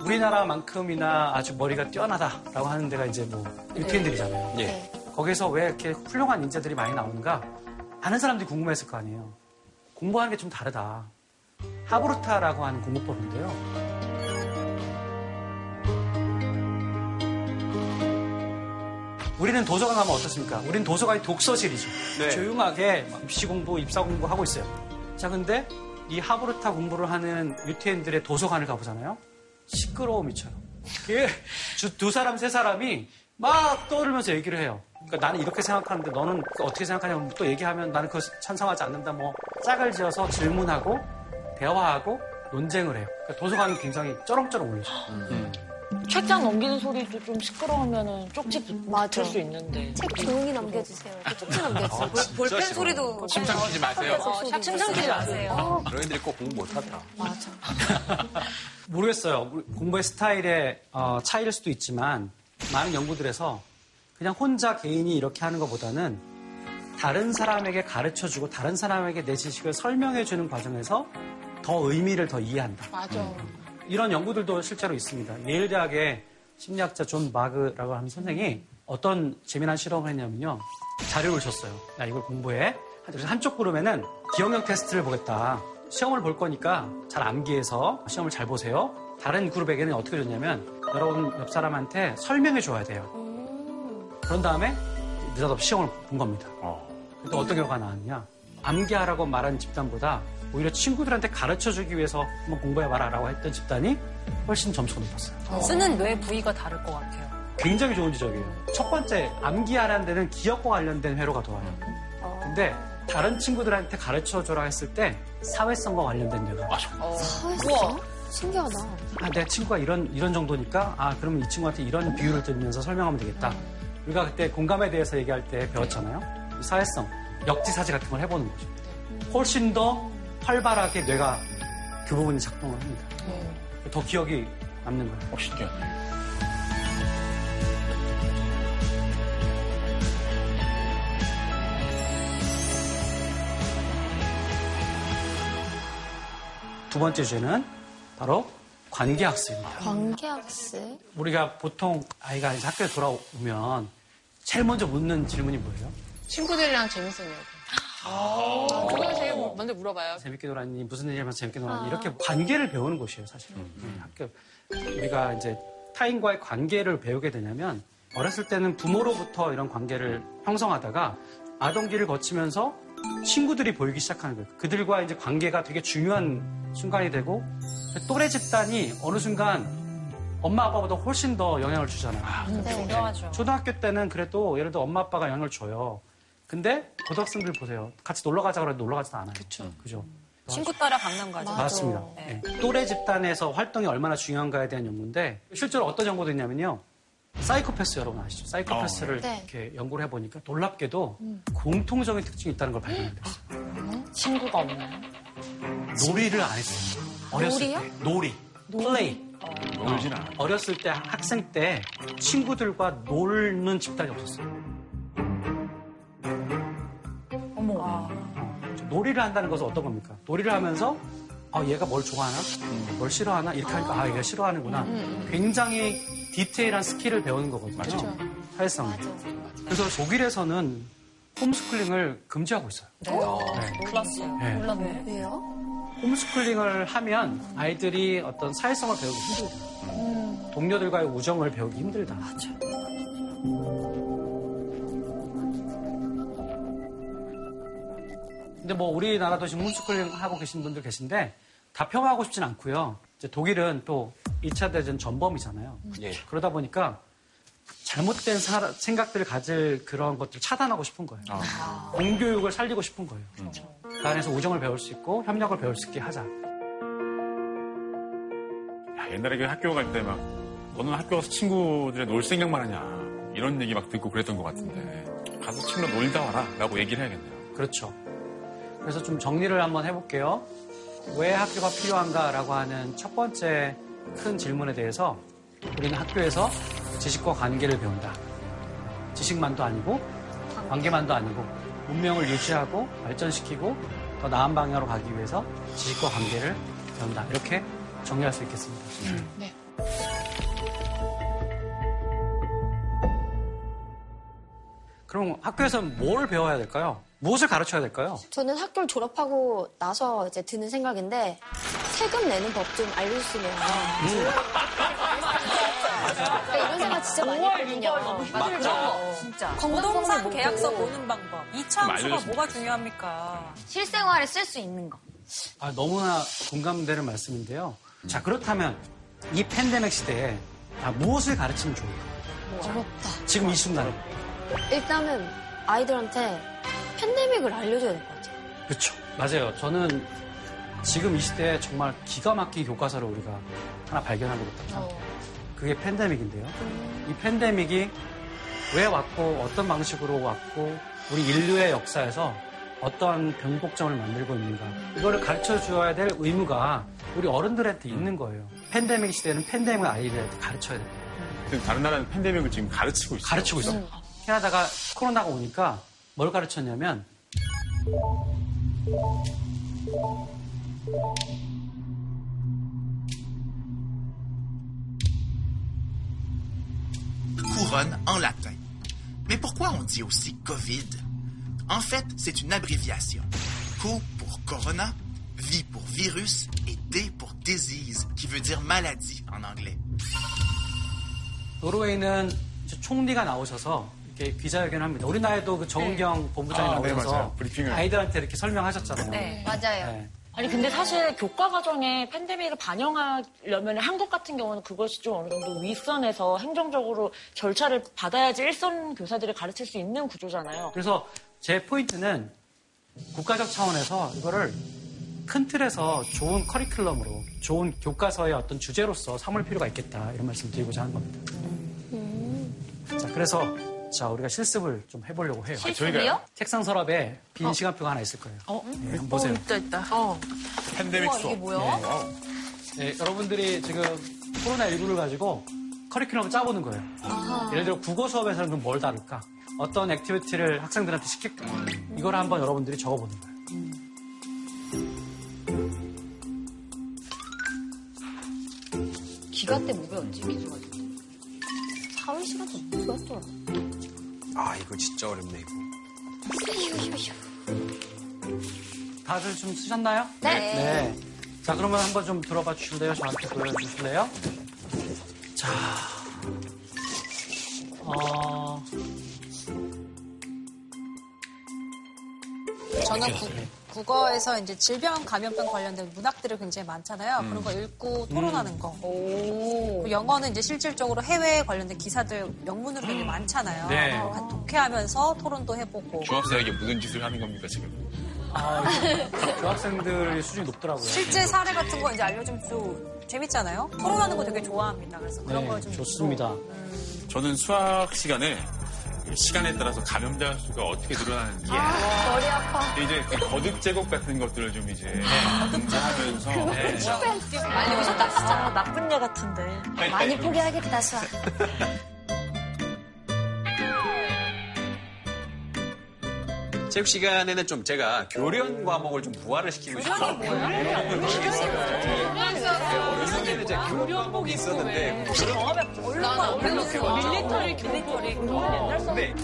우리나라만큼이나 아주 머리가 뛰어나다라고 하는 데가 이제 뭐 일반인들이잖아요. 네. 거기서 왜 이렇게 훌륭한 인재들이 많이 나오는가? 많은 사람들이 궁금했을 거 아니에요. 공부하는 게 좀 다르다. 하브루타라고 하는 공부법인데요. 우리는 도서관 가면 어떻습니까? 우리는 도서관이 독서실이죠. 네. 조용하게 입시 공부, 입사 공부 하고 있어요. 자, 근데 이 하브루타 공부를 하는 유태인들의 도서관을 가보잖아요. 시끄러움이 쳐요. 두 사람, 세 사람이 막 떠오르면서 얘기를 해요. 그러니까 나는 이렇게 생각하는데 너는 어떻게 생각하냐면 또 얘기하면 나는 그거 찬성하지 않는다. 뭐 짝을 지어서 질문하고 대화하고 논쟁을 해요. 그러니까 도서관이 굉장히 쩌렁쩌렁 울리죠. 음. 책장 넘기는 소리도 좀 시끄러우면은 쪽지 붙을 수 있는데. 책 조용히 넘겨주세요. 쪽지 넘겨주세요. 어, 볼펜 싫어. 소리도. 침상키지 마세요. 어, 침상키지 마세요. 그런 애들이 꼭 공부 못하더라. 맞아. 모르겠어요. 공부의 스타일의 어, 차이일 수도 있지만 많은 연구들에서 그냥 혼자 개인이 이렇게 하는 것보다는 다른 사람에게 가르쳐주고 다른 사람에게 내 지식을 설명해주는 과정에서 더 의미를 더 이해한다. 맞아. 음. 이런 연구들도 실제로 있습니다. 예일대학의 심리학자 존 마그라고 하는 선생이 어떤 재미난 실험을 했냐면요. 자료를 줬어요. 야, 이걸 공부해. 그래서 한쪽 그룹에는 기억력 테스트를 보겠다. 시험을 볼 거니까 잘 암기해서 시험을 잘 보세요. 다른 그룹에게는 어떻게 줬냐면 여러분 옆 사람한테 설명해 줘야 돼요. 그런 다음에 느닷없이 시험을 본 겁니다. 그때 어떤 결과가 나왔냐. 암기하라고 말한 집단보다 오히려 친구들한테 가르쳐주기 위해서 한번 공부해봐라 라고 했던 집단이 훨씬 점수가 높았어요. 쓰는 뇌 부위가 다를 것 같아요. 굉장히 좋은 지적이에요. 첫 번째, 암기하라는 데는 기억과 관련된 회로가 더 와요. 어. 근데 다른 친구들한테 가르쳐줘라 했을 때 사회성과 관련된 회로가 와요. 어. 사회성? 신기하다. 아, 내 친구가 이런 이런 정도니까 아 그러면 이 친구한테 이런 비유를 들으면서 설명하면 되겠다. 음. 우리가 그때 공감에 대해서 얘기할 때 배웠잖아요. 사회성, 역지사지 같은 걸 해보는 거죠. 훨씬 더 활발하게 뇌가 그 부분이 작동을 합니다. 네. 더 기억이 남는 거예요. 어, 신기하네. 두 번째 주제는 바로 관계학습입니다. 관계학습? 우리가 보통 아이가 이제 학교에 돌아오면 제일 먼저 묻는 질문이 뭐예요? 친구들이랑 재밌었냐고. 아, 그걸 제일 먼저 물어봐요. 재밌게 놀았니? 무슨 일이면 재밌게 놀았니? 아. 이렇게 관계를 배우는 곳이에요, 사실은. 음. 학교 우리가 이제 타인과의 관계를 배우게 되냐면 어렸을 때는 부모로부터 이런 관계를 형성하다가 아동기를 거치면서 친구들이 보이기 시작하는 거예요. 그들과 이제 관계가 되게 중요한 순간이 되고 또래 집단이 어느 순간 엄마 아빠보다 훨씬 더 영향을 주잖아요. 아, 네, 네. 초등학교 때는 그래도 예를 들어 엄마 아빠가 영향을 줘요. 근데 고등학생들 보세요. 같이 놀러 가자 그래도 놀러 가지도 않아요. 그쵸. 그죠. 친구 따라 강남 가죠. 맞습니다. 네. 네. 또래 집단에서 활동이 얼마나 중요한가에 대한 연구인데 실제로 어떤 연구도 있냐면요. 사이코패스 여러분 아시죠? 사이코패스를 어. 네. 이렇게 연구를 해보니까 놀랍게도 음. 공통적인 특징이 있다는 걸 발견했어요. 음? 친구가 없나요? 놀이를 안 했어요. 어렸을 놀이요? 때. 놀이. 놀이. 플레이. 어. 놀진 않아. 어렸을 때 학생 때 친구들과 놀는 집단이 없었어요. 어머. 아. 놀이를 한다는 것은 어떤 겁니까? 놀이를 하면서 아 얘가 뭘 좋아하나? 뭘 싫어하나? 이렇게 하니까 아 얘가 싫어하는구나. 음. 굉장히 디테일한 스킬을 배우는 거거든요. 맞죠. 사회성. 맞아. 그래서 독일에서는 홈스쿨링을 금지하고 있어요. 네. 네. 몰랐어요. 네. 몰랐네. 왜요? 홈스쿨링을 하면 아이들이 어떤 사회성을 배우기 힘들어요. 음. 동료들과의 우정을 배우기 힘들다. 맞아. 근데 뭐 우리나라도 지금 홈스쿨링 하고 계신 분들 계신데 다 평화하고 싶진 않고요. 이제 독일은 또 이 차 대전 전범이잖아요. 예. 그러다 보니까 잘못된 사라, 생각들을 가질 그런 것들을 차단하고 싶은 거예요. 아. 공교육을 살리고 싶은 거예요. 그렇죠. 그 안에서 우정을 배울 수 있고 협력을 배울 수 있게 하자. 야, 옛날에 학교 갈 때 막 너는 학교 가서 친구들이 놀 생각만 하냐 이런 얘기 막 듣고 그랬던 것 같은데 가서 친구랑 놀다 와라 라고 얘기를 해야겠네요. 그렇죠. 그래서 좀 정리를 한번 해볼게요. 왜 학교가 필요한가라고 하는 첫 번째 큰 질문에 대해서 우리는 학교에서 지식과 관계를 배운다. 지식만도 아니고 관계만도 아니고 문명을 유지하고 발전시키고 더 나은 방향으로 가기 위해서 지식과 관계를 배운다. 이렇게 정리할 수 있겠습니다. 음. 네. 그럼 학교에서는 뭘 배워야 될까요? 무엇을 가르쳐야 될까요? 저는 학교를 졸업하고 나서 이제 드는 생각인데 세금 내는 법 좀 알려주시면. 음. 그러니까 이런 생각 진짜 많이 했거든요. 맞죠. 진짜. 부동산 계약서 보는 방법. 이 차 함수가 뭐가 중요합니까? 실생활에 쓸 수 있는 거. 아, 너무나 공감되는 말씀인데요. 음. 자, 그렇다면 이 팬데믹 시대에 다 무엇을 가르치면 좋을까? 어렵다. 지금 이 순간에. 일단은 아이들한테 팬데믹을 알려줘야 될 것 같아요. 그렇죠. 맞아요. 저는 지금 이 시대에 정말 기가 막힌 교과서를 우리가 하나 발견하게 됐다. 어. 그게 팬데믹인데요. 음. 이 팬데믹이 왜 왔고 어떤 방식으로 왔고 우리 인류의 역사에서 어떤 병복점을 만들고 있는가. 이거를 가르쳐줘야 될 의무가 우리 어른들한테 있는 거예요. 팬데믹 시대는 팬데믹을 아이들한테 가르쳐야 돼요. 음. 다른 나라는 팬데믹을 지금 가르치고 있어요. 가르치고 있어요. 음. 캐나다가 코로나가 오니까 뭘 가르쳤냐면 couronne en latin. Mais pourquoi on dit aussi COVID? En fait, c'est une abréviation. Co pour corona, V pour virus et D pour disease, qui veut dire maladie en anglais. 노르웨이는 총리가 나오셔서 이렇게 기자회견을 합니다. 우리나라에도 그 정은경 네. 본부장이 아, 나오셔서 네, 아이들한테 이렇게 설명하셨잖아요. 네, 맞아요. 네. 아니 근데 사실 교과 과정에 팬데믹을 반영하려면 한국 같은 경우는 그것이 좀 어느 정도 윗선에서 행정적으로 절차를 받아야지 일선 교사들이 가르칠 수 있는 구조잖아요. 그래서 제 포인트는 국가적 차원에서 이거를 큰 틀에서 좋은 커리큘럼으로 좋은 교과서의 어떤 주제로서 삼을 필요가 있겠다 이런 말씀 드리고자 한 겁니다. 음. 자 그래서 자 우리가 실습을 좀 해보려고 해요. 실습이요? 아, 책상 서랍에 빈 어. 시간표가 하나 있을 거예요. 어? 네, 한번 보세요. 어, 있다 있다. 어. 팬데믹 수업. 이게 뭐야? 네. 네, 여러분들이 지금 코로나십구를 가지고 커리큘럼을 짜보는 거예요. 아. 예를 들어 국어 수업에서는 그럼 뭘 다룰까? 어떤 액티비티를 학생들한테 시킬까? 음. 이걸 한번 여러분들이 적어보는 거예요. 음. 기가 때 무게 언제 기준 가지고? 사월 시간 때 누가 또? 아 이거 진짜 어렵네 이거. 다들 좀 쓰셨나요? 네. 네. 자 그러면 한번 좀 들어봐 주실래요? 저한테 보여주실래요? 자, 어. 저는 구, 국어에서 이제 질병 감염병 관련된 문학들을 굉장히 많잖아요. 음. 그런 거 읽고 토론하는 음. 거. 오. 영어는 이제 실질적으로 해외에 관련된 기사들 영문으로 되게 많잖아요. 네. 아. 독해하면서 토론도 해보고. 중학생에게 무슨 짓을 하는 겁니까 지금? 아, 중학생들의 수준이 높더라고요. 실제 사례 같은 거 이제 알려주면 좀 재밌잖아요. 토론하는 거 되게 좋아합니다. 그래서 그런 네, 거 좀 좋습니다. 음. 저는 수학 시간에. 시간에 따라서 감염자 수가 어떻게 늘어나는지. 아, 머리 아파. 이제 거듭 제곱 같은 것들을 좀 이제 검증하면서. 네. 많이 오셨다 진짜 나쁜 애 같은데. 아니, 많이 아니, 포기하겠다 수학. 체육 시간에는 좀 제가 교련 과목을 좀 부활을 시키고 싶어요. 교련이 뭐야? 교련 예전에는 이제 교련 과목이 있었는데 교련 얼른과 얼른과 밀리터리 교련이 옛날 썼는데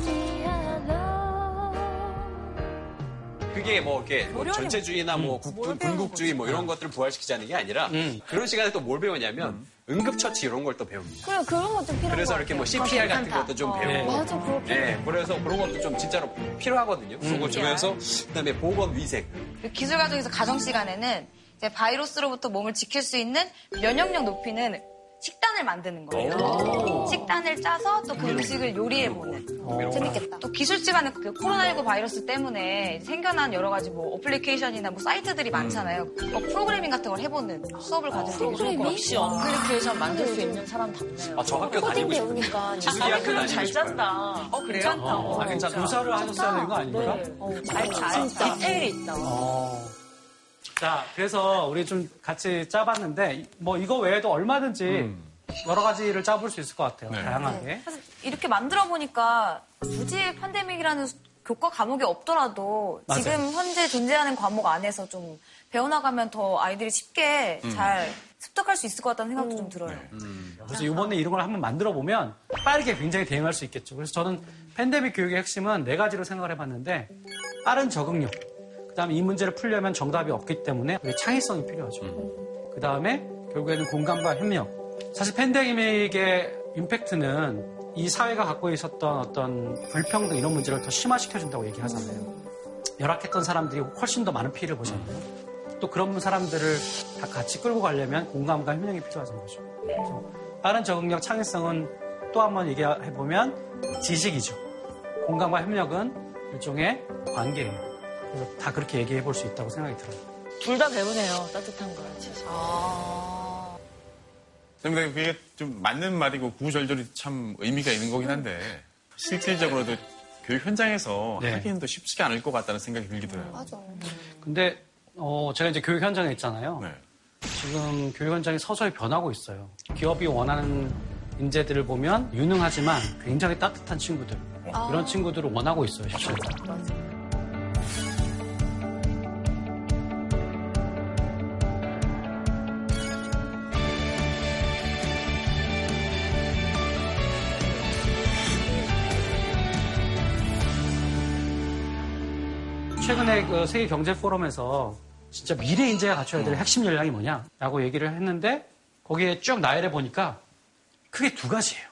그게 뭐 이렇게 뭐 전체주의나 뭐 음. 군국주의 뭐 이런 것들을 부활시키자는 게 아니라 음. 그런 시간에 또 뭘 배우냐면 음. 응급처치 이런 걸 또 배웁니다. 그래, 그런 것도 필요한 것 같아요. 그래서 이렇게 뭐 씨피알 같은 것도 좀 배우고. 네. 맞아, 그렇게. 네, 그래서 그런 것도 좀 진짜로 필요하거든요. 음. 그거 주면서, 그다음에 보건 위생. 기술 과정에서 가정 시간에는 이제 바이러스로부터 몸을 지킬 수 있는 면역력 높이는 식단을 만드는 거예요. 식단을 짜서 또 그 음식을 요리해보는. 재밌겠다. 또 기술 시간에 그 코로나십구 바이러스 때문에 생겨난 여러 가지 뭐 어플리케이션이나 뭐 사이트들이 많잖아요. 뭐 프로그래밍 같은 걸 해보는 수업을 가져서 프로그래밍? 역시 어플리케이션 만들 수 있는 사람답네요. 아, 저 학교 다니고 싶으니까. 지수기학교 잘 짠다. 어, 그래요? 괜찮다. 어, 아, 괜찮다. 교사를 하셨어야 되는 거 아닙니까? 네. 어, 잘, 잘, 잘. 디테일이 있다. 어. 자, 그래서 우리 좀 같이 짜봤는데 뭐 이거 외에도 얼마든지 음. 여러 가지를 짜볼 수 있을 것 같아요. 네. 다양하게. 네. 사실 이렇게 만들어 보니까 굳이 팬데믹이라는 교과 과목이 없더라도 맞아요. 지금 현재 존재하는 과목 안에서 좀 배워나가면 더 아이들이 쉽게 음. 잘 습득할 수 있을 것 같다는 생각도 음. 좀 들어요. 네. 음. 그래서 이번에 이런 걸 한번 만들어 보면 빠르게 굉장히 대응할 수 있겠죠. 그래서 저는 팬데믹 교육의 핵심은 네 가지로 생각을 해봤는데 빠른 적응력. 그다음에 이 문제를 풀려면 정답이 없기 때문에 창의성이 필요하죠. 음. 그다음에 결국에는 공감과 협력. 사실 팬데믹의 임팩트는 이 사회가 갖고 있었던 어떤 불평등 이런 문제를 더 심화시켜준다고 얘기하잖아요. 음. 열악했던 사람들이 훨씬 더 많은 피해를 보잖아요. 음. 또 그런 사람들을 다 같이 끌고 가려면 공감과 협력이 필요하다는 거죠. 그래서 빠른 적응력, 창의성은 또 한 번 얘기해보면 지식이죠. 공감과 협력은 일종의 관계예요. 다 그렇게 얘기해 볼 수 있다고 생각이 들어요. 둘 다 배우네요. 따뜻한 걸. 아. 근데 그게 좀 맞는 말이고 구구절절이 참 의미가 있는 거긴 한데 실질적으로도 교육 현장에서 네. 하기는 또 쉽지가 않을 것 같다는 생각이 들기 들어요. 맞아. 근데 어, 제가 이제 교육 현장에 있잖아요. 네. 지금 교육 현장이 서서히 변하고 있어요. 기업이 원하는 인재들을 보면 유능하지만 굉장히 따뜻한 친구들. 어. 이런 친구들을 원하고 있어요. 실제로. 맞아. 최근에 그 세계 경제 포럼에서 진짜 미래 인재가 갖춰야 될 핵심 역량이 뭐냐라고 얘기를 했는데 거기에 쭉 나열해 보니까 크게 두 가지예요.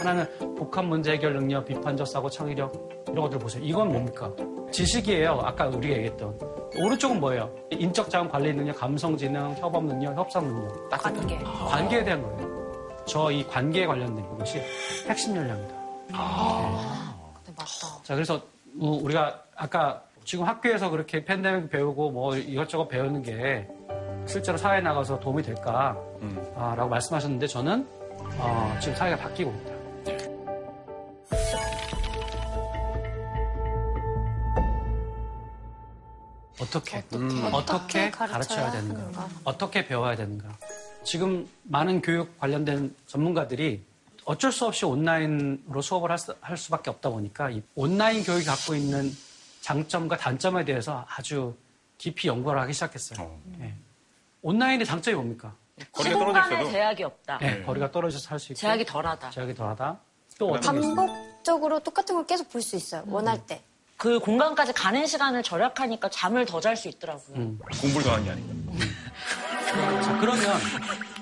하나는 복합 문제 해결 능력, 비판적 사고, 창의력 이런 것들 보세요. 이건 뭡니까? 지식이에요. 아까 우리가 얘기했던. 오른쪽은 뭐예요? 인적 자원 관리 능력, 감성 지능, 협업 능력, 협상 능력. 관계. 관계에 대한 거예요. 저 이 관계에 관련된 것이 핵심 역량이다. 아, 네. 맞다. 자, 그래서 우리가 아까 지금 학교에서 그렇게 팬데믹 배우고 뭐 이것저것 배우는 게 실제로 사회에 나가서 도움이 될까? 음. 아, 라고 말씀하셨는데 저는 어, 지금 사회가 바뀌고 있다. 어떻게, 음. 어떻게 가르쳐야 되는가? 하는가? 어떻게 배워야 되는가? 지금 많은 교육 관련된 전문가들이 어쩔 수 없이 온라인으로 수업을 할, 수, 할 수밖에 없다 보니까 이 온라인 교육이 갖고 있는 장점과 단점에 대해서 아주 깊이 연구를 하기 시작했어요. 어. 네. 온라인의 장점이 뭡니까? 거리가 떨어져서 제약이 없다. 네. 네. 거리가 떨어져서 할 수 있고. 제약이 덜하다. 제약이 덜하다. 또 반복적으로 똑같은 걸 계속 볼 수 있어요. 음. 원할 때. 그 공간까지 가는 시간을 절약하니까 잠을 더 잘 수 있더라고요. 음. 공부를 더 하는 게 아닌가. 음. 자, 그러면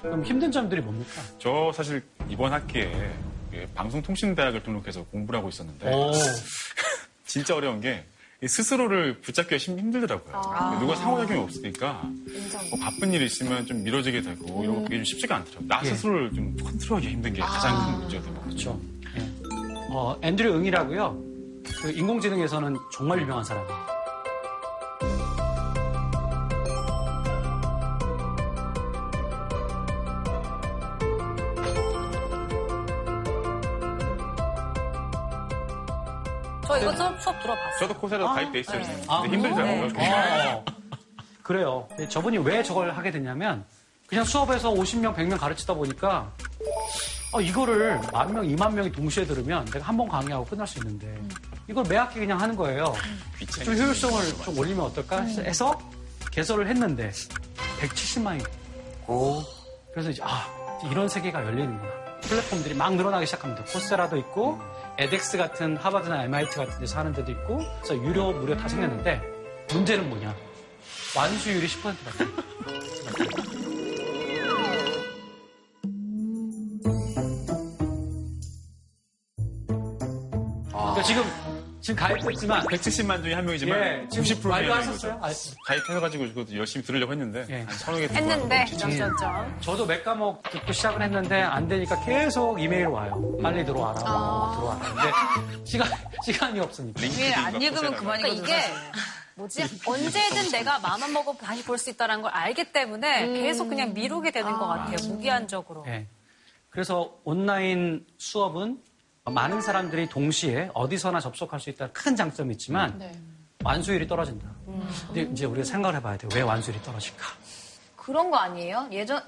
그럼 힘든 점들이 뭡니까? 저 사실 이번 학기에 방송통신대학을 등록해서 공부를 하고 있었는데 진짜 어려운 게 스스로를 붙잡기가 힘들더라고요. 아~ 누가 상호작용이 없으니까 뭐 바쁜 일이 있으면 좀 미뤄지게 되고 음. 이런 거 그게 좀 쉽지가 않더라고요. 나 예. 스스로를 좀 컨트롤하기 힘든 게 가장 아~ 큰 문제거든요. 그렇죠. 네. 어, 앤드류 응이라고요. 그 인공지능에서는 정말 유명한 사람이에요. 저 이거 좀 수업 들어봤어요. 저도 코세라 아, 가입돼 있어요. 네. 아, 힘들잖아요. 네. 어. 그래요. 저분이 왜 저걸 하게 됐냐면 그냥 수업에서 오십 명, 백 명 가르치다 보니까 어, 이거를 만 명, 이만 명이 동시에 들으면 내가 한 번 강의하고 끝날 수 있는데 이걸 매 학기 그냥 하는 거예요. 좀 효율성을 좀 올리면 어떨까 해서 개설을 했는데 백칠십만이. 오. 그래서 이제 아 이런 세계가 열리는구나. 플랫폼들이 막 늘어나기 시작합니다. 코세라도 있고. 에덱스 같은 하버드나 엠아이티 같은 데서 하는 데도 있고 그래서 유료, 무료 다 생겼는데 문제는 뭐냐? 완수율이 십 퍼센트밖에. 지금 지금 가입했지만 백칠십만 중에 한 명이지만 예, 구십 퍼센트 가입하셨어요? 가입해가지고 열심히 들으려고 했는데 예. 서너 개 듣고 했는데 점점점. 저도 몇 과목 듣고 시작을 했는데 안 되니까 계속 이메일 와요. 빨리 들어와라. 아~ 들어와는데 시간 시간이 없으니까. 이메일 안 읽으면 그만이고 이게. 뭐지? 언제든 내가 마음만 먹으면 다시 볼 수 있다는 걸 알기 때문에 음. 계속 그냥 미루게 되는 아, 것 같아요. 맞아. 무기한적으로. 네. 그래서 온라인 수업은 많은 사람들이 동시에 어디서나 접속할 수 있다는 큰 장점이 있지만 네. 완수율이 떨어진다. 음. 근데 이제 우리가 생각을 해봐야 돼요. 왜 완수율이 떨어질까? 그런 거 아니에요? 예전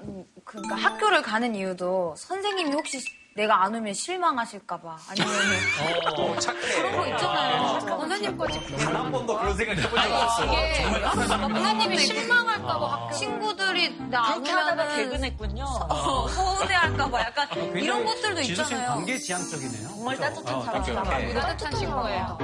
그러니까 학교를 가는 이유도 선생님이 혹시 내가 안 오면 실망하실까 봐. 아니면 어, 착해. 그런 거 있잖아요. 선생님 거지. 단 한 번도 그런 생각 해본 적 없어. 선생님이 실망할까 봐. 아, 친구들이 나 안 오면 하다가 개근했군요. 어, 서운해할까 봐. 약간 아, 이런 것들도 있잖아요. 지수 씨는 관계 지향적이네요. 정말 따뜻한 사람. 따뜻한 친구예요.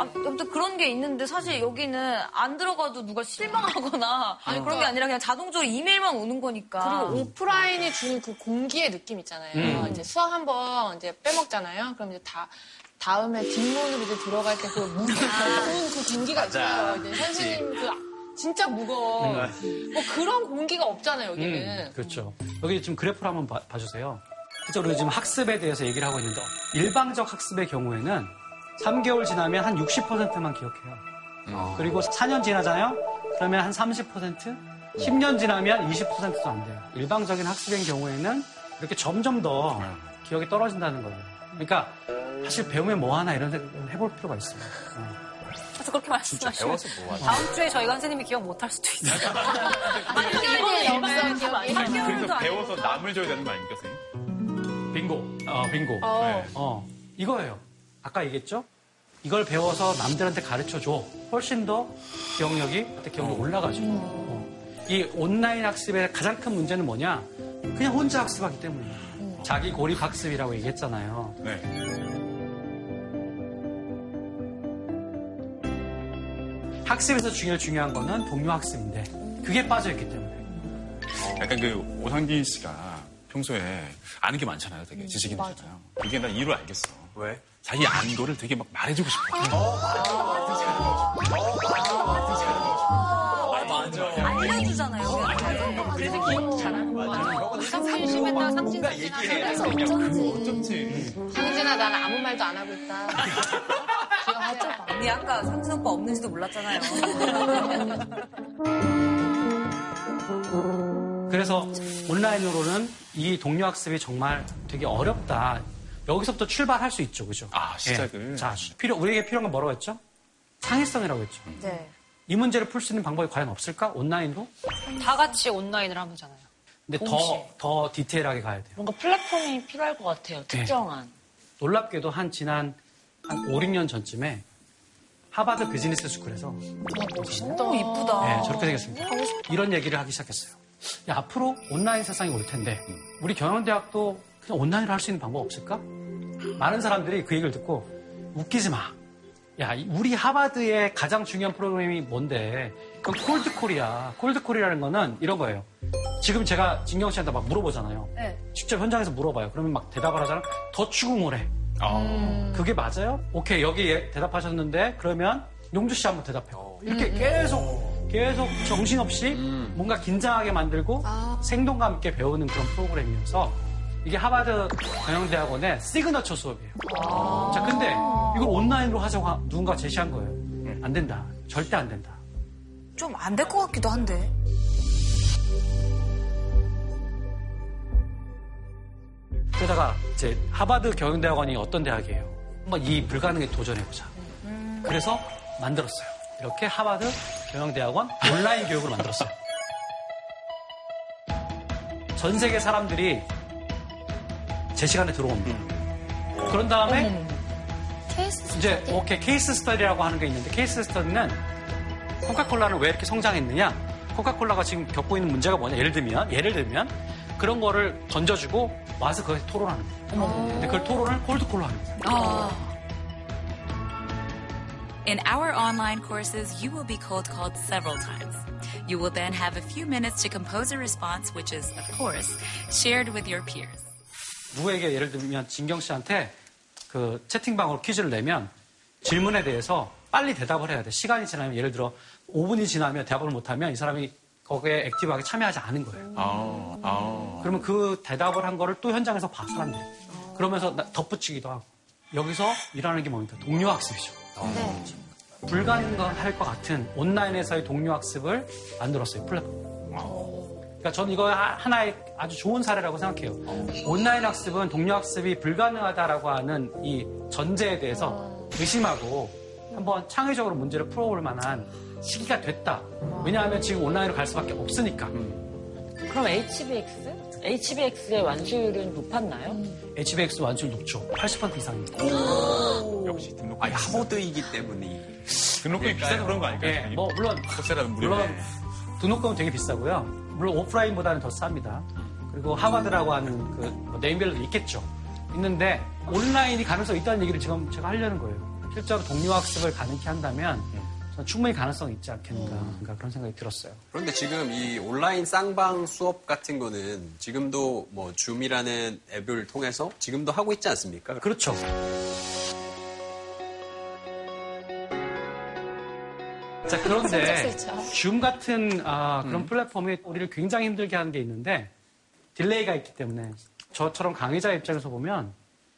아무튼 그런 게 있는데 사실 여기는 안 들어가도 누가 실망하거나 아니, 그런 게 아니라 그냥 자동적으로 이메일만 오는 거니까. 그리고 오프라인이 주는 그 공기의 느낌 있잖아요. 음. 이제 수학 한번 이제 빼먹잖아요. 그럼 이제 다 다음에 뒷문으로 이제 들어갈 때 그 무거운 그 공기가 있어요. 이제 선생님 그 진짜 무거워. 음. 뭐 그런 공기가 없잖아요 여기는. 음, 그렇죠. 여기 지금 그래프를 한번 봐, 봐주세요. 그렇죠. 우리가 지금 학습에 대해서 얘기를 하고 있는데 일방적 학습의 경우에는. 삼 개월 지나면 한 육십 퍼센트만 기억해요. 어. 그리고 사 년 지나잖아요? 그러면 한 삼십 퍼센트? 십 년 지나면 이십 퍼센트도 안 돼요. 일방적인 학습인 경우에는 이렇게 점점 더 기억이 떨어진다는 거예요. 그러니까 사실 배우면 뭐 하나 이런 생각을 해볼 필요가 있어요. 어. 그래서 그렇게 말씀하시면 뭐 다음 주에 저희가 선생님이 기억 못할 수도 있어요. 그래서 배워서 남을 줘야 되는 거 아닙니까, 선생님? 빙고. 어, 빙고. 어. 네. 어. 이거예요. 아까 얘기했죠? 이걸 배워서 남들한테 가르쳐줘. 훨씬 더 기억력이, 기억력이 올라가죠. 어. 이 온라인 학습의 가장 큰 문제는 뭐냐? 그냥 혼자 학습하기 때문이에요. 음. 자기 고립 학습이라고 얘기했잖아요. 네. 학습에서 중요한, 중요한 거는 동료 학습인데 그게 빠져있기 때문에. 약간 그 오상진 씨가 평소에 아는 게 많잖아요. 되게 지식인이잖아요. 그게 난 이유를 알겠어. 왜? 자기 아는 거를 되게 막 말해주고 싶어. 알려주잖아요. 그래서 기억 잘하는 거야. 상심했다가 상심했다가 그래서 어쩐지. 상진아, 난 아무 말도 안 하고 있다. 기억해봐. 언니 아까 상진 오빠 없는지도 몰랐잖아요. 그래서 온라인으로는 이 동료 학습이 정말 되게 어렵다. 여기서부터 출발할 수 있죠, 그죠? 아, 시작을. 예. 자, 필요, 우리에게 필요한 건 뭐라고 했죠? 상의성이라고 했죠. 네. 이 문제를 풀 수 있는 방법이 과연 없을까? 온라인으로? 다 같이 온라인을 하면 되잖아요. 근데 동시에. 더, 더 디테일하게 가야 돼요. 뭔가 플랫폼이 필요할 것 같아요, 특정한. 네. 놀랍게도 한 지난 한 오, 육 년 전쯤에 하버드 비즈니스 스쿨에서. 아, 멋있다. 오, 이쁘다. 네, 저렇게 생겼습니다. 이런 얘기를 하기 시작했어요. 야, 앞으로 온라인 세상이 올 텐데, 우리 경영대학도 그냥 온라인으로 할 수 있는 방법 없을까? 많은 사람들이 그 얘기를 듣고 웃기지 마. 야, 우리 하버드의 가장 중요한 프로그램이 뭔데? 그 콜드 콜이야. 콜드 콜이라는 거는 이런 거예요. 지금 제가 진경 씨한테 막 물어보잖아요. 네. 직접 현장에서 물어봐요. 그러면 막 대답을 하잖아. 더 추궁을 해. 아. 음. 그게 맞아요? 오케이, 여기 대답하셨는데 그러면 용주 씨 한번 대답해요. 이렇게 음, 음. 계속 계속 정신없이 음. 뭔가 긴장하게 만들고 아. 생동감 있게 배우는 그런 프로그램이어서 이게 하버드 경영대학원의 시그너처 수업이에요. 아~ 자, 근데 이걸 온라인으로 하자고 누군가 제시한 거예요. 응. 안 된다. 절대 안 된다. 좀 안 될 것 같기도 한데. 그러다가 이제 하버드 경영대학원이 어떤 대학이에요? 한번 이 불가능에 도전해보자. 음. 그래서 만들었어요. 이렇게 하버드 경영대학원 온라인 교육을 만들었어요. 전 세계 사람들이 제 시간에 들어옵니다. 음. 그런 다음에 음. 이제 오케이 케이스 스터디라고 하는 게 있는데 케이스 스터디는 코카콜라는 왜 이렇게 성장했느냐? 코카콜라가 지금 겪고 있는 문제가 뭐냐? 예를 들면 예를 들면 그런 거를 던져주고 와서 그걸 토론하는 거예요. 음. 근데 그걸 토론을 콜드콜로 하는 거예요. 아. In our online courses, you will be cold called several times. You will then have a few minutes to compose a response, which is, of course, shared with your peers. 누구에게 예를 들면 진경 씨한테 그 채팅방으로 퀴즈를 내면 질문에 대해서 빨리 대답을 해야 돼. 시간이 지나면 예를 들어 오 분이 지나면 대답을 못하면 이 사람이 거기에 액티브하게 참여하지 않은 거예요. 아, 아. 그러면 그 대답을 한 거를 또 현장에서 봐, 사람들이. 그러면서 덧붙이기도 하고. 여기서 일하는 게 뭡니까? 동료 학습이죠. 아. 네. 불가능할 것 같은 온라인에서의 동료 학습을 만들었어요, 플랫폼. 아. 그러니까 저는 이거 하나의 아주 좋은 사례라고 생각해요. 온라인 학습은 동료 학습이 불가능하다라고 하는 이 전제에 대해서 의심하고 한번 창의적으로 문제를 풀어볼 만한 시기가 됐다. 왜냐하면 지금 온라인으로 갈 수밖에 없으니까. 음. 그럼 에이치비엑스? 에이치비엑스의 완수율은 높았나요? 음. 에이치비엑스 완수율 높죠. 팔십 퍼센트 이상입니다. 오~ 역시 등록금. 아니, 하버드이기 때문에. 등록금이 비싸서 그런 거 아닐까요? 네, 뭐 물론, 물론 등록금은 되게 비싸고요. 물론 오프라인보다는 더 쌉니다. 그리고 하버드라고 하는 그 네임밸류도 있겠죠. 있는데 온라인이 가능성이 있다는 얘기를 지금 제가 하려는 거예요. 실제로 동료 학습을 가능케 한다면 저는 충분히 가능성이 있지 않겠는가 음. 그런 생각이 들었어요. 그런데 지금 이 온라인 쌍방 수업 같은 거는 지금도 뭐 줌이라는 앱을 통해서 지금도 하고 있지 않습니까? 그렇죠. 자, 그런데 줌 같은 아, 그런 음. 플랫폼이 우리를 굉장히 힘들게 하는 게 있는데 딜레이가 있기 때문에 저처럼 강의자 입장에서 보면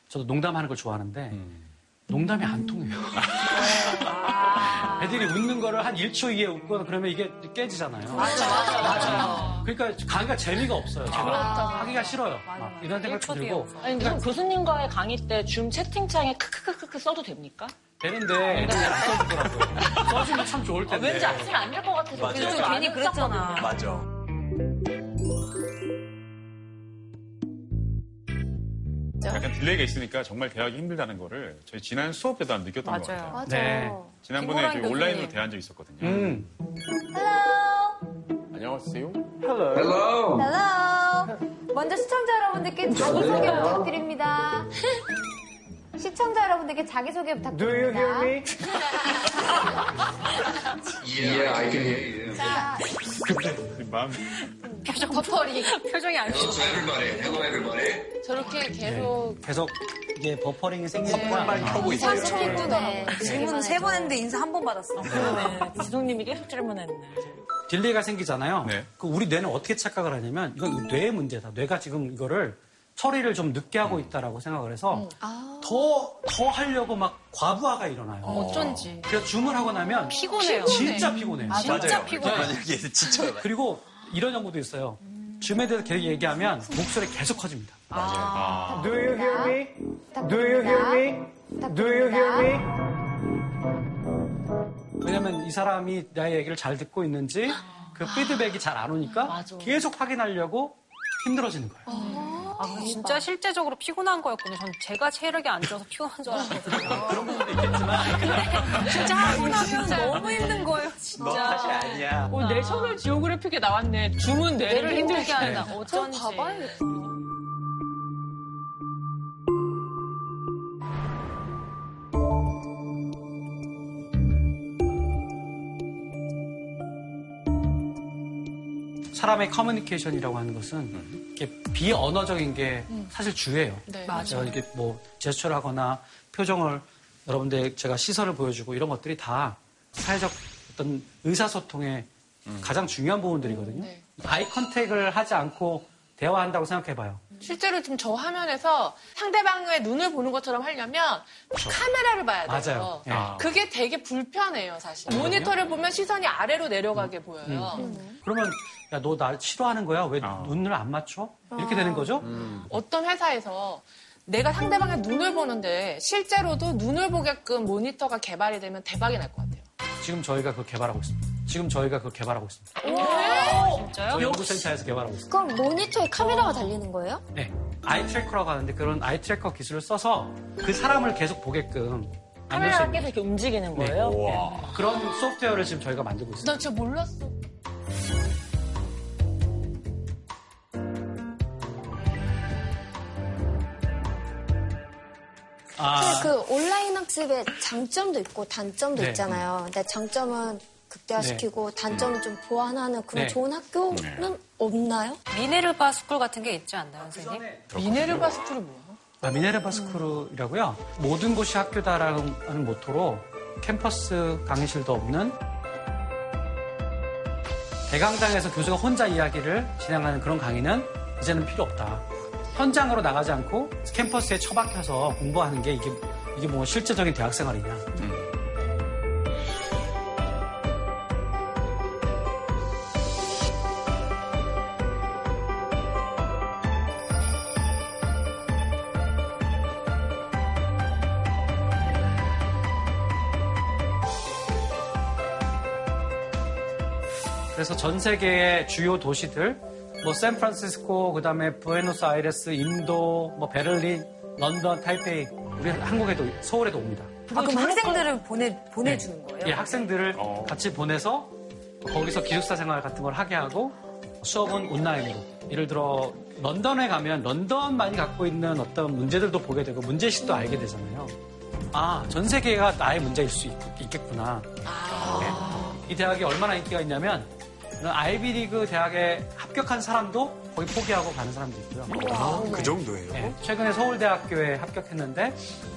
저도 농담하는 걸 좋아하는데 음. 농담이 안 통해요. 아~ 애들이 웃는 거를 한 일 초 이에 웃거나 그러면 이게 깨지잖아요. 맞아, 맞아, 맞아. 그러니까 강의가 재미가 없어요. 제가 하기가 싫어요. 맞아, 맞아. 이런 생각이 들고. 아니, 그럼 교수님과의 강의 때 줌 채팅창에 크크크크 써도 됩니까? 되는데 애들이 안 써주더라고요. 써주면 참 좋을 텐데. 아, 왠지 악셀 안 될 것 같아서. 그래서 괜히 그랬잖아. 맞아. 약간 딜레이가 있으니까 정말 대하기 힘들다는 거를 저희 지난 수업 때도 안 느꼈던 맞아요. 것 같아요. 맞아요. 네. 지난번에 저희 온라인으로 대한 적이 있었거든요. 음. Hello. 안녕하세요. Hello. Hello. Hello. 먼저 시청자 여러분들께 자기소개 부탁드립니다. 시청자 여러분들께 자기소개 부탁드립니다. Do you hear me? Yeah, I can hear you. 자, 마음이... 표정 버퍼링. 표정이 안 좋아. Hello, everybody. 저렇게 계속... 네, 계속 이게 버퍼링이 생기니까 빨리 켜고 있어요. 질문 세 번 했는데 인사 한 번 받았어. 그러네. 지성님이 계속 질문했네. 딜레이가 생기잖아요. 네. 그 우리 뇌는 어떻게 착각을 하냐면 이건 뇌의 문제다. 뇌가 지금 이거를 처리를 좀 늦게 하고 있다라고 생각을 해서 더, 더 하려고 막 과부하가 일어나요. 어쩐지. 그래서 줌을 하고 나면 피곤해요. 진짜 피곤해요. 아, 진짜 맞아요. 피곤해요. 진짜. 그리고 이런 연구도 있어요. 줌에 대해서 계속 얘기하면 목소리가 계속 커집니다. 맞아요. 아. Do you hear me? Do you hear me? Do you hear me? 왜냐면 이 사람이 나의 얘기를 잘 듣고 있는지 그 피드백이 잘 안 오니까 계속 확인하려고 힘들어지는 거예요. 아, 진짜 실제적으로 피곤한 거였군요. 전 제가 체력이 안 좋아서 피곤한 줄 알았거든요. 그런 부분도 있겠지만. 근데 진짜 하고 나면 너무 힘든 거예요, 진짜. 너 사실 아니야. 어, 내셔널 지오그래픽에 나왔네. 줌은 뇌를 힘들게 한다. 어쩐지. 봐봐야겠다. 사람의 커뮤니케이션이라고 하는 것은 이게 비언어적인 게 사실 주예요. 네, 맞아요. 이게 뭐 제스처를 하거나 표정을 여러분들 제가 시선을 보여주고 이런 것들이 다 사회적 어떤 의사소통의 음. 가장 중요한 부분들이거든요. 네. 아이 컨택을 하지 않고 대화한다고 생각해봐요. 실제로 지금 저 화면에서 상대방의 눈을 보는 것처럼 하려면 그렇죠. 카메라를 봐야 돼요. 맞아요. 네. 그게 되게 불편해요, 사실. 모니터를 보면 시선이 아래로 내려가게 음. 보여요. 음. 음. 그러면 야, 너 날 싫어하는 거야? 왜 아. 눈을 안 맞춰? 이렇게 아. 되는 거죠? 음. 어떤 회사에서 내가 상대방의 눈을 보는데 실제로도 눈을 보게끔 모니터가 개발이 되면 대박이 날 것 같아요. 지금 저희가 그거 개발하고 있습니다. 지금 저희가 그거 개발하고 있습니다. 오~ 진짜요? 저희 연구센터에서 개발하고 있습니다. 그럼 모니터에 카메라가 달리는 거예요? 네. 아이 트래커라고 하는데 그런 아이 트래커 기술을 써서 그 사람을 계속 보게끔 카메라가 계속 이렇게 움직이는 거예요? 네. 네. 그런 소프트웨어를 지금 저희가 만들고 있습니다. 나 진짜 몰랐어. 아. 그 온라인 학습의 장점도 있고 단점도 네. 있잖아요. 근데 장점은 그 극대화시키고 네. 단점을 좀 보완하는 그런 네. 좋은 학교는 네. 없나요? 미네르바 스쿨 같은 게 있지 않나요, 선생님? 미네르바 스쿨은 뭐예요? 아, 미네르바 스쿨이라고요? 음. 모든 곳이 학교다라는 모토로 캠퍼스 강의실도 없는 대강당에서 교수가 혼자 이야기를 진행하는 그런 강의는 이제는 필요 없다. 현장으로 나가지 않고 캠퍼스에 처박혀서 공부하는 게 이게, 이게 뭐 실제적인 대학생활이냐. 음. 그래서 전 세계의 주요 도시들, 뭐 샌프란시스코, 그다음에 부에노스아이레스, 인도, 뭐 베를린, 런던, 타이페이, 우리 한국에도 서울에도 옵니다. 아, 그럼 학생들을 보내 보내주는 네. 거예요? 예, 학생들을 어. 같이 보내서 거기서 기숙사 생활 같은 걸 하게 하고 수업은 온라인으로. 예를 들어 런던에 가면 런던만이 갖고 있는 어떤 문제들도 보게 되고 문제식도 알게 되잖아요. 아, 전 세계가 나의 문제일 수 있, 있겠구나. 아. 네. 이 대학이 얼마나 인기가 있냐면. 아이비리그 대학에 합격한 사람도 거의 포기하고 가는 사람도 있고요. 아, 그 정도예요? 네, 최근에 서울대학교에 합격했는데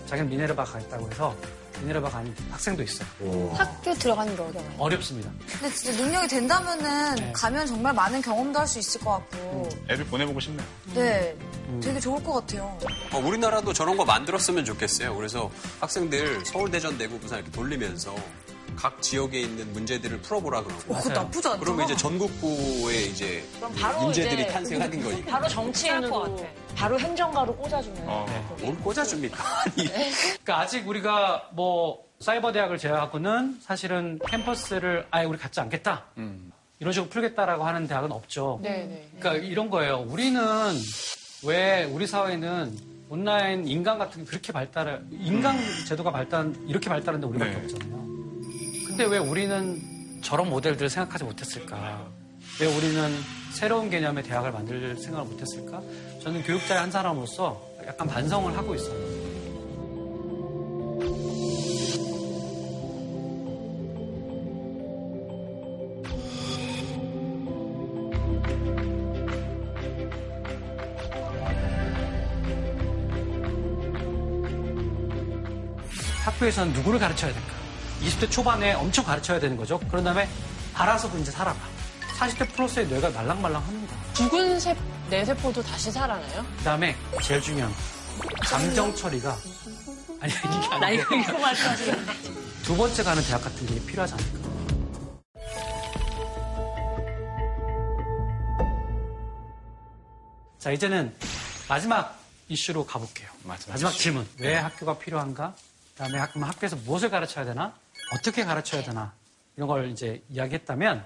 자기는 미네르바 가겠다고 해서 미네르바 간 학생도 있어요. 오. 학교 들어가는 게 어려워요? 어렵습니다. 근데 진짜 능력이 된다면은 네. 가면 정말 많은 경험도 할 수 있을 것 같고. 음. 애를 보내보고 싶네요. 네. 음. 되게 좋을 것 같아요. 어, 우리나라도 저런 거 만들었으면 좋겠어요. 그래서 학생들 서울, 대전, 대구, 부산 이렇게 돌리면서 각 지역에 있는 문제들을 풀어보라 그러고. 어, 그거 나쁘지 않죠? 그러면 이제 전국구에 이제 문제들이 이제 탄생하는 거니까. 바로 정치할 것 같아. 바로 행정가로 꽂아주면. 어, 네. 뭘 꽂아줍니까? 그러니까 아직 우리가 뭐 사이버 대학을 제외하고는 사실은 캠퍼스를 아예 우리 갖지 않겠다. 음. 이런 식으로 풀겠다라고 하는 대학은 없죠. 네, 네, 그러니까 네. 이런 거예요. 우리는 왜 우리 사회는 온라인 인강 같은 게 그렇게 발달해. 인강 제도가 발달 이렇게 발달하는데 우리밖에 네. 없잖아요. 근데 왜 우리는 저런 모델들을 생각하지 못했을까? 왜 우리는 새로운 개념의 대학을 만들 생각을 못했을까? 저는 교육자의 한 사람으로서 약간 반성을 하고 있어요. 학교에서는 누구를 가르쳐야 될까? 이십 대 초반에 엄청 가르쳐야 되는 거죠. 그런 다음에 알아서 이제 살아봐. 사십 대 플러스의 뇌가 말랑말랑합니다. 죽은 세, 뇌세포도 다시 살아나요? 그다음에 제일 중요한 감정 처리가 아니 이게 안 돼요. 두 번째 가는 대학 같은 게 필요하지 않을까. 자, 이제는 마지막 이슈로 가볼게요. 마지막, 마지막 질문. 왜 학교가 필요한가? 그다음에 학교면 학교에서 무엇을 가르쳐야 되나? 어떻게 가르쳐야 되나? 이런 걸 이제 이야기했다면,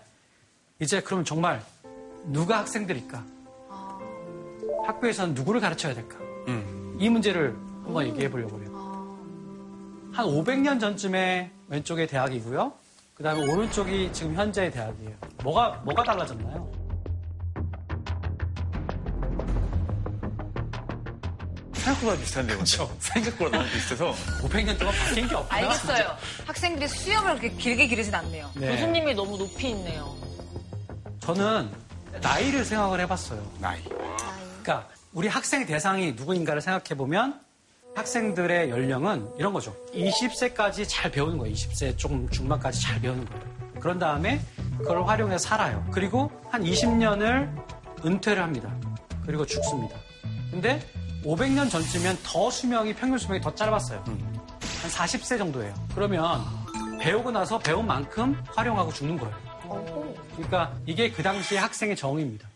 이제 그럼 정말 누가 학생들일까? 아... 학교에서는 누구를 가르쳐야 될까? 음. 이 문제를 한번 음. 얘기해 보려고 해요. 아... 한 오백 년 전쯤에 왼쪽의 대학이고요. 그 다음에 오른쪽이 지금 현재의 대학이에요. 뭐가, 뭐가 달라졌나요? 생각보다 비슷한데요. 그렇죠. 생각보다 너무 비슷해서 오백 년 동안 바뀐 게 없구나. 알겠어요. 학생들이 수염을 그렇게 길게 기르진 않네요. 네. 교수님이 너무 높이 있네요. 저는 나이를 생각을 해봤어요. 나이. 그러니까 우리 학생 대상이 누구인가를 생각해보면 학생들의 연령은 이런 거죠. 이십 세까지 잘 배우는 거예요. 이십 세 조금 중반까지 잘 배우는 거예요. 그런 다음에 그걸 활용해서 살아요. 그리고 한 이십 년을 은퇴를 합니다. 그리고 죽습니다. 근데 오백 년 전쯤이면 더 수명이, 평균 수명이 더 짧았어요. 음. 한 사십 세 정도예요. 그러면 배우고 나서 배운 만큼 활용하고 죽는 거예요. 오. 그러니까 이게 그 당시의 학생의 정의입니다.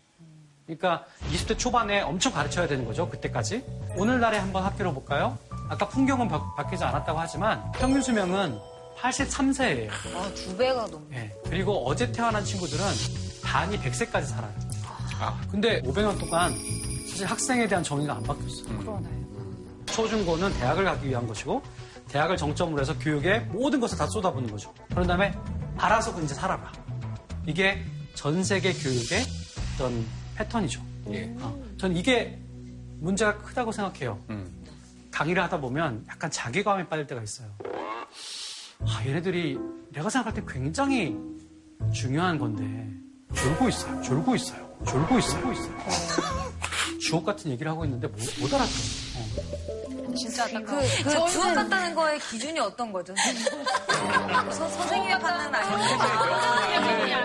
그러니까 이십 대 초반에 엄청 가르쳐야 되는 거죠, 그때까지. 오늘날에 한번 학교를 볼까요? 아까 풍경은 바, 바뀌지 않았다고 하지만 평균 수명은 팔십삼 세예요. 아, 두 배가 넘네. 네. 그리고 어제 태어난 친구들은 반이 백 세까지 살아요. 아. 근데 오백 년 동안 사실 학생에 대한 정의가 안 바뀌었어요. 그러네요. 초중고는 대학을 가기 위한 것이고 대학을 정점으로 해서 교육에 모든 것을 다 쏟아부는 거죠. 그런 다음에 알아서 이제 살아라. 이게 전 세계 교육의 어떤 패턴이죠. 예. 어, 전 이게 문제가 크다고 생각해요. 음. 강의를 하다 보면 약간 자괴감에 빠질 때가 있어요. 아, 얘네들이 내가 생각할 때 굉장히 중요한 건데 졸고 있어요. 졸고 있어요. 졸고 있어요. 주옥 같은 얘기를 하고 있는데 못, 못 알아들어. 어. 진짜 그, 그, 그 주옥 같다는 거의 기준이 어떤 거죠? 선생님의 판단은 아니에요.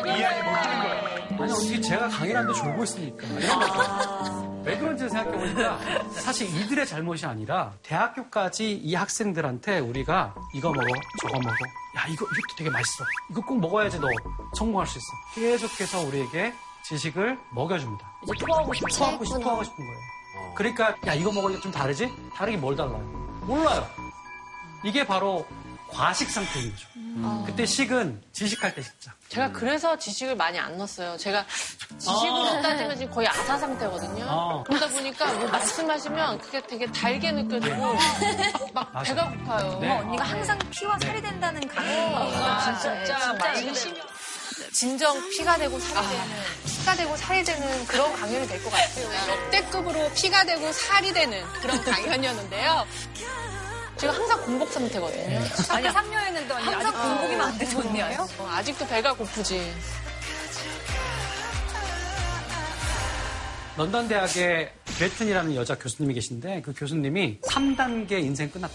이해하지 못하는 거예요. 아니 어떻게 제가 강의를 하는데 졸고 있으니까. 이런 거죠. 왜 그런지 생각해보니까 사실 이들의 잘못이 아니라 대학교까지 이 학생들한테 우리가 이거 먹어, 저거 먹어. 야 이거 이것도 되게 맛있어. 이거 꼭 먹어야지 너 성공할 수 있어. 계속해서 우리에게 지식을 먹여줍니다. 이제 토하고 싶어. 토하고 싶어. 토하고 싶은 거예요. 어. 그러니까 야 이거 먹으니까 좀 다르지? 다르게 뭘 달라요? 몰라요. 이게 바로 과식 상태인 거죠. 음. 그때 식은 지식할 때 식자. 제가 그래서 지식을 많이 안 넣었어요. 제가 지식으로 어. 따지면 지금 거의 아사 상태거든요. 어. 그러다 보니까 뭐 말씀하시면 그게 되게 달게 느껴지고 막 맞아. 배가 고파요. 네. 언니가 항상 피와 살이 된다는 강의. 어, 아, 진짜 진짜 진심. 진정 피가 되고 살이 되는, 아... 피가 되고 살이 되는 그런 강연이 될 것 같아요. 역대급으로 피가 되고 살이 되는 그런 강연이었는데요. 제가 항상 공복 상태거든요. 아니, 삼 년했는데 언니 항상 아직... 공복이면 안 되지, 언니예요? 어, 아직도 배가 고프지. 런던 대학의 그레튼이라는 여자 교수님이 계신데 그 교수님이 삼 단계 인생 끝났다.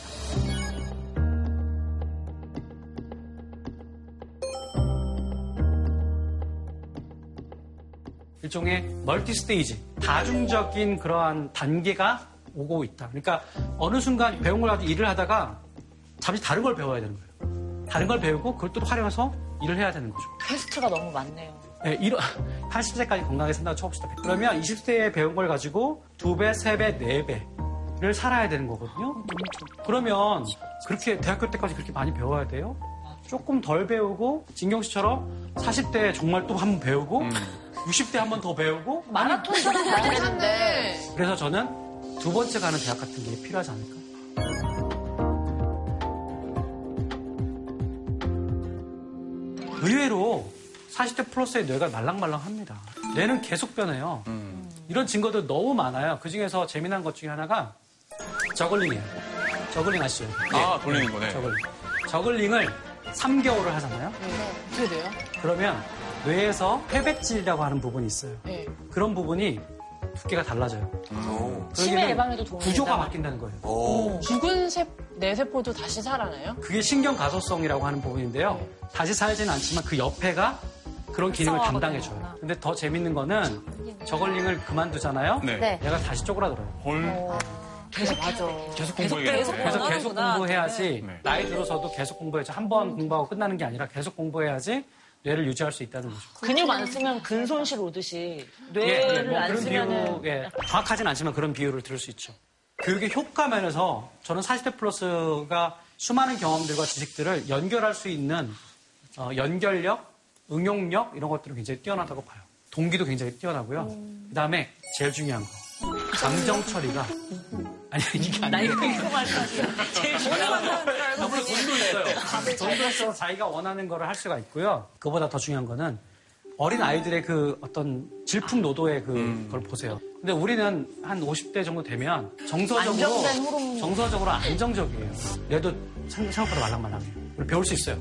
일종의 멀티스테이지, 다중적인 그러한 단계가 오고 있다. 그러니까 어느 순간 배운 걸 하고 일을 하다가 잠시 다른 걸 배워야 되는 거예요. 다른 걸 배우고 그걸 또 활용해서 일을 해야 되는 거죠. 퀘스트가 너무 많네요. 네, 이런 팔십 세까지 건강하게 산다고 쳐봅시다. 그러면 이십 세에 배운 걸 가지고 두 배, 세 배, 네 배를 살아야 되는 거거든요. 그러면 그렇게 대학교 때까지 그렇게 많이 배워야 돼요? 조금 덜 배우고 진경 씨처럼 사십 대에 정말 또 한 번 배우고 음. 육십 대 한 번 더 배우고 마라톤처럼 가야 되는데 그래서 저는 두 번째 가는 대학 같은 게 필요하지 않을까? 의외로 사십 대 플러스의 뇌가 말랑말랑합니다. 뇌는 계속 변해요. 음. 이런 증거들 너무 많아요. 그중에서 재미난 것 중에 하나가 저글링이에요. 저글링 아시죠? 아, 네. 돌리는 거네. 저글링. 저글링을 삼 개월을 하잖아요. 네. 어떻게 돼요? 그러면 뇌에서 회백질이라고 하는 부분이 있어요. 네. 그런 부분이 두께가 달라져요. 오. 치매 예방에도 도움이 구조가 된다. 바뀐다는 거예요. 오. 죽은 세, 뇌세포도 다시 살아나요? 그게 신경가소성이라고 하는 부분인데요. 네. 다시 살지는 않지만 그 옆에가 그런 기능을 담당해줘요. 근데 더 재밌는 거는 저걸링을 그만두잖아요. 네. 얘가 다시 쪼그라들어요. 헐. 계속 맞아. 계속 공부해야 계속, 계속, 계속, 계속 공부해야지. 네. 나이 들어서도 계속 공부해야지. 한 번 공부하고 끝나는 게 아니라 계속 공부해야지 뇌를 유지할 수 있다는 거죠. 근육 안 쓰면 근손실 오듯이 뇌를 예, 예, 뭐 안 쓰면 예, 정확하진 않지만 그런 비유를 들을 수 있죠. 교육의 효과 면에서 저는 사십 대 플러스가 수많은 경험들과 지식들을 연결할 수 있는 어, 연결력, 응용력 이런 것들은 굉장히 뛰어나다고 봐요. 동기도 굉장히 뛰어나고요. 음. 그다음에 제일 중요한 거. 감정 처리가 아니 이게 아니에요. 제일 중요한 건 아무래도 돈도 있어요. 돈도 있어서 자기가 원하는 거를 할 수가 있고요. 그보다 더 중요한 거는 어린 아이들의 그 어떤 질풍노도의 그 음. 그걸 보세요. 근데 우리는 한 오십 대 정도 되면 정서적으로 정서적으로 안정적이에요. 얘도 생각보다 말랑말랑해요. 우리 배울 수 있어요.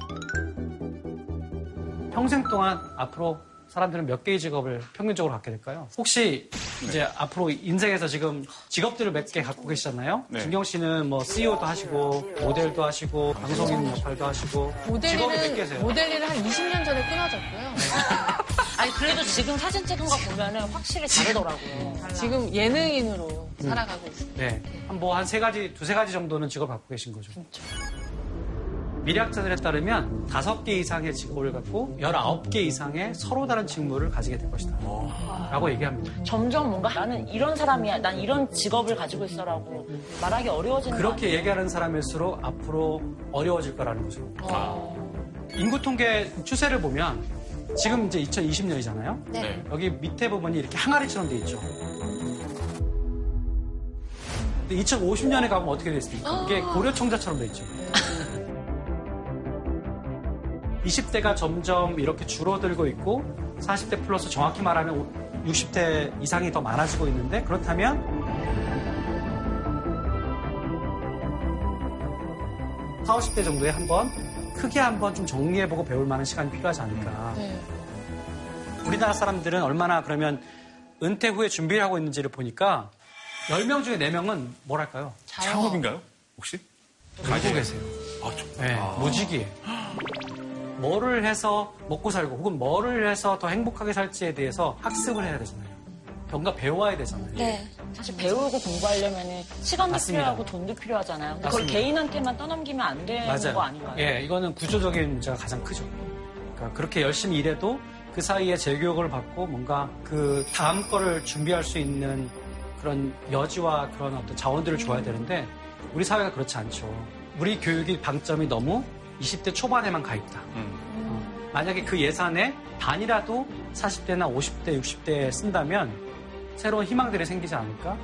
평생 동안 앞으로 사람들은 몇 개의 직업을 평균적으로 갖게 될까요? 혹시 이제 네. 앞으로 인생에서 지금 직업들을 몇 개 갖고 계시잖아요? 네. 진경 씨는 뭐 씨이오도 하시고, 모델도 하시고, 방송인 역할도 하시고. 직업이 몇 개세요? 모델은 한 이십 년 전에 끊어졌고요. 아니, 그래도 지금 사진 찍은 거 보면은 확실히 다르더라고요. 달라. 지금 예능인으로 음. 살아가고 있어요. 네. 한 뭐 한 세 가지, 두세 가지 정도는 직업을 갖고 계신 거죠. 진짜. 미래학자들에 따르면 다섯 개 이상의 직업을 갖고 열아홉 개 이상의 서로 다른 직무를 가지게 될 것이다. 라고 얘기합니다. 점점 뭔가 나는 이런 사람이야. 난 이런 직업을 가지고 있어라고 말하기 어려워지는 그렇게 얘기하는 사람일수록 앞으로 어려워질 거라는 거죠. 아. 인구 통계 추세를 보면 지금 이제 이천이십 년이잖아요. 네. 여기 밑에 부분이 이렇게 항아리처럼 돼 있죠. 근데 이천오십 년에 가면 어떻게 돼 있습니까? 이게 고려청자처럼 돼 있죠. 이십 대가 점점 이렇게 줄어들고 있고 사십 대 플러스 정확히 말하면 육십 대 이상이 더 많아지고 있는데 그렇다면 사십, 오십 대 정도에 한 번 크게 한번 좀 정리해보고 배울 만한 시간이 필요하지 않을까. 네. 우리나라 사람들은 얼마나 그러면 은퇴 후에 준비를 하고 있는지를 보니까 열 명 중에 네 명은 뭐랄까요? 창업인가요? 혹시? 가지고 계세요. 아, 정말? 네, 아. 무직이에요. 뭐를 해서 먹고 살고 혹은 뭐를 해서 더 행복하게 살지에 대해서 학습을 해야 되잖아요. 뭔가 배워야 되잖아요. 네. 사실 배우고 공부하려면 시간도 맞습니다. 필요하고 돈도 필요하잖아요. 근데 그걸 개인한테만 떠넘기면 안 되는 맞아요. 거 아닌가요? 예, 이거는 구조적인 문제가 가장 크죠. 그러니까 그렇게 열심히 일해도 그 사이에 재교육을 받고 뭔가 그 다음 거를 준비할 수 있는 그런 여지와 그런 어떤 자원들을 줘야 되는데 우리 사회가 그렇지 않죠. 우리 교육이 방점이 너무 이십 대 초반에만 가 있다. 음. 어, 만약에 그 예산의 반이라도 사십 대나 오십 대, 육십 대에 쓴다면 새로운 희망들이 생기지 않을까?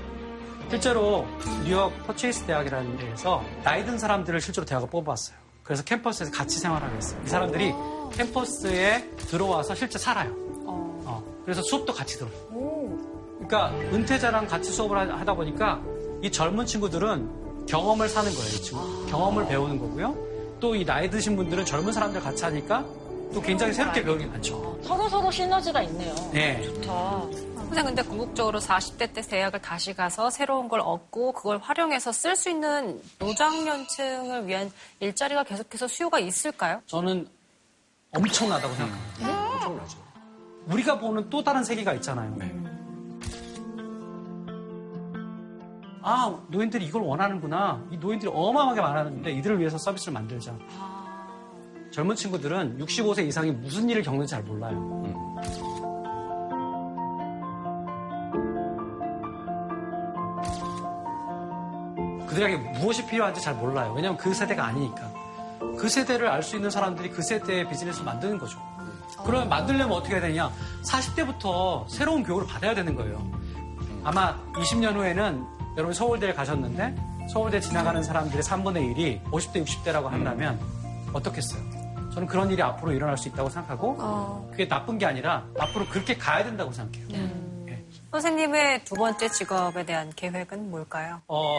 실제로 뉴욕 퍼체이스 대학이라는 데에서 나이 든 사람들을 실제로 대학을 뽑아봤어요. 그래서 캠퍼스에서 같이 생활하게 했어요. 이 사람들이 오. 캠퍼스에 들어와서 실제 살아요. 어. 어, 그래서 수업도 같이 들어요. 오. 그러니까 은퇴자랑 같이 수업을 하다 보니까 이 젊은 친구들은 경험을 사는 거예요. 이 친구. 아. 경험을 배우는 거고요. 또 이 나이 드신 분들은 젊은 사람들 같이 하니까 또 굉장히 새롭게 배우는 게 많죠. 서로 서로 시너지가 있네요. 네. 좋다. 선생님, 근데 궁극적으로 사십 대 때 대학을 다시 가서 새로운 걸 얻고 그걸 활용해서 쓸 수 있는 노장년층을 위한 일자리가 계속해서 수요가 있을까요? 저는 엄청나다고 생각합니다. 네? 엄청나죠. 우리가 보는 또 다른 세계가 있잖아요. 네. 아, 노인들이 이걸 원하는구나. 이 노인들이 어마어마하게 많았는데 이들을 위해서 서비스를 만들자. 아... 젊은 친구들은 육십오 세 이상이 무슨 일을 겪는지 잘 몰라요. 음. 그들에게 무엇이 필요한지 잘 몰라요. 왜냐하면 그 세대가 아니니까. 그 세대를 알 수 있는 사람들이 그 세대의 비즈니스를 만드는 거죠. 그러면 만들려면 어떻게 해야 되냐. 사십 대부터 새로운 교육을 받아야 되는 거예요. 아마 이십 년 후에는 여러분 서울대에 가셨는데 서울대 지나가는 사람들의 삼분의 일이 오십 대, 육십 대라고 한다면 어떻겠어요? 저는 그런 일이 앞으로 일어날 수 있다고 생각하고 그게 나쁜 게 아니라 앞으로 그렇게 가야 된다고 생각해요. 음. 네. 선생님의 두 번째 직업에 대한 계획은 뭘까요? 어... 어,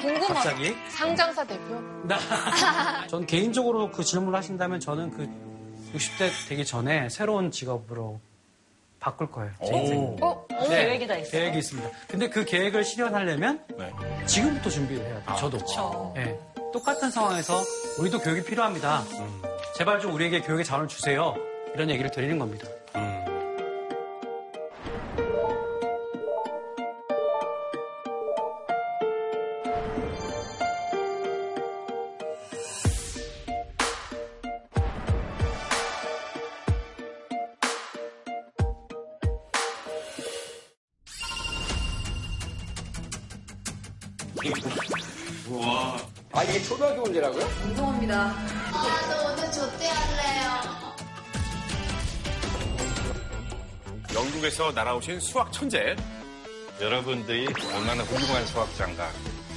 궁금하다. 갑자기? 상장사 대표? 나. 전 개인적으로 그 질문을 하신다면 저는 그 육십 대 되기 전에 새로운 직업으로 바꿀 거예요. 제 인생. 어? 네, 계획이 다 있어요? 계획이 있습니다. 근데 그 계획을 실현하려면 네. 지금부터 준비를 해야 돼요. 아, 저도. 그렇죠. 네, 똑같은 상황에서 우리도 교육이 필요합니다. 음. 제발 좀 우리에게 교육의 자원을 주세요. 이런 얘기를 드리는 겁니다. 음. 우와. 아, 이게 초등학교 문제라고요? 운동합니다. 아, 저 오늘 좆대 할래요. 영국에서 날아오신 수학 천재. 여러분들이 얼마나 훌륭한 수학자인가.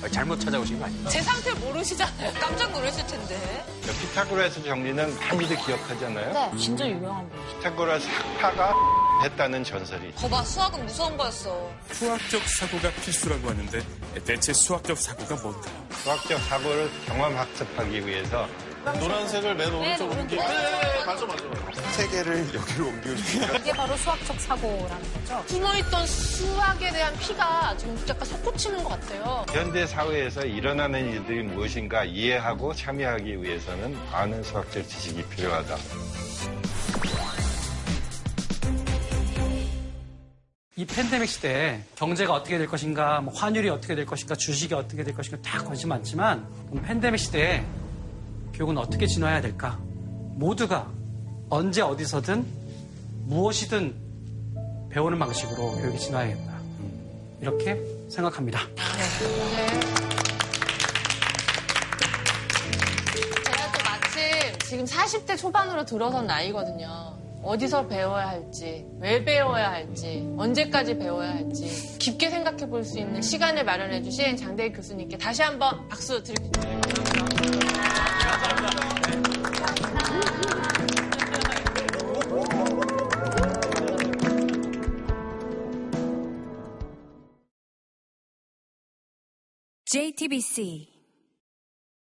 아, 잘못 찾아오신 거 아니에요? 제 상태 모르시잖아요. 깜짝 놀라실 텐데. 피타고라스 정리는 많이들 기억하잖아요. 네, 음. 진짜 유명합니다. 피타고라스 학파가 했다는 전설이. 거봐, 수학은 무서운 거였어. 수학적 사고가 필수라고 하는데 대체 수학적 사고가 뭔가요? 수학적 사고를 경험학습하기 위해서 노란색을 맨 오른쪽으로 옮기고 네, 네, 맞아, 맞아. 세 개를 여기로 옮기고 이게 바로 수학적 사고라는 거죠? 숨어있던 수학에 대한 피가 지금 약간 솟구치는 것 같아요. 현대 사회에서 일어나는 일들이 무엇인가 이해하고 참여하기 위해서는 많은 수학적 지식이 필요하다. 이 팬데믹 시대에 경제가 어떻게 될 것인가, 뭐 환율이 어떻게 될 것인가, 주식이 어떻게 될 것인가 다 관심 많지만 팬데믹 시대에 교육은 어떻게 진화해야 될까? 모두가 언제 어디서든 무엇이든 배우는 방식으로 교육이 진화해야겠다. 이렇게 생각합니다. 제가 또 마침 지금 사십 대 초반으로 들어선 나이거든요. 어디서 배워야 할지, 왜 배워야 할지, 언제까지 배워야 할지 깊게 생각해 볼 수 있는 시간을 마련해 주신 장대익 교수님께 다시 한번 박수 드립니다. 제이티비씨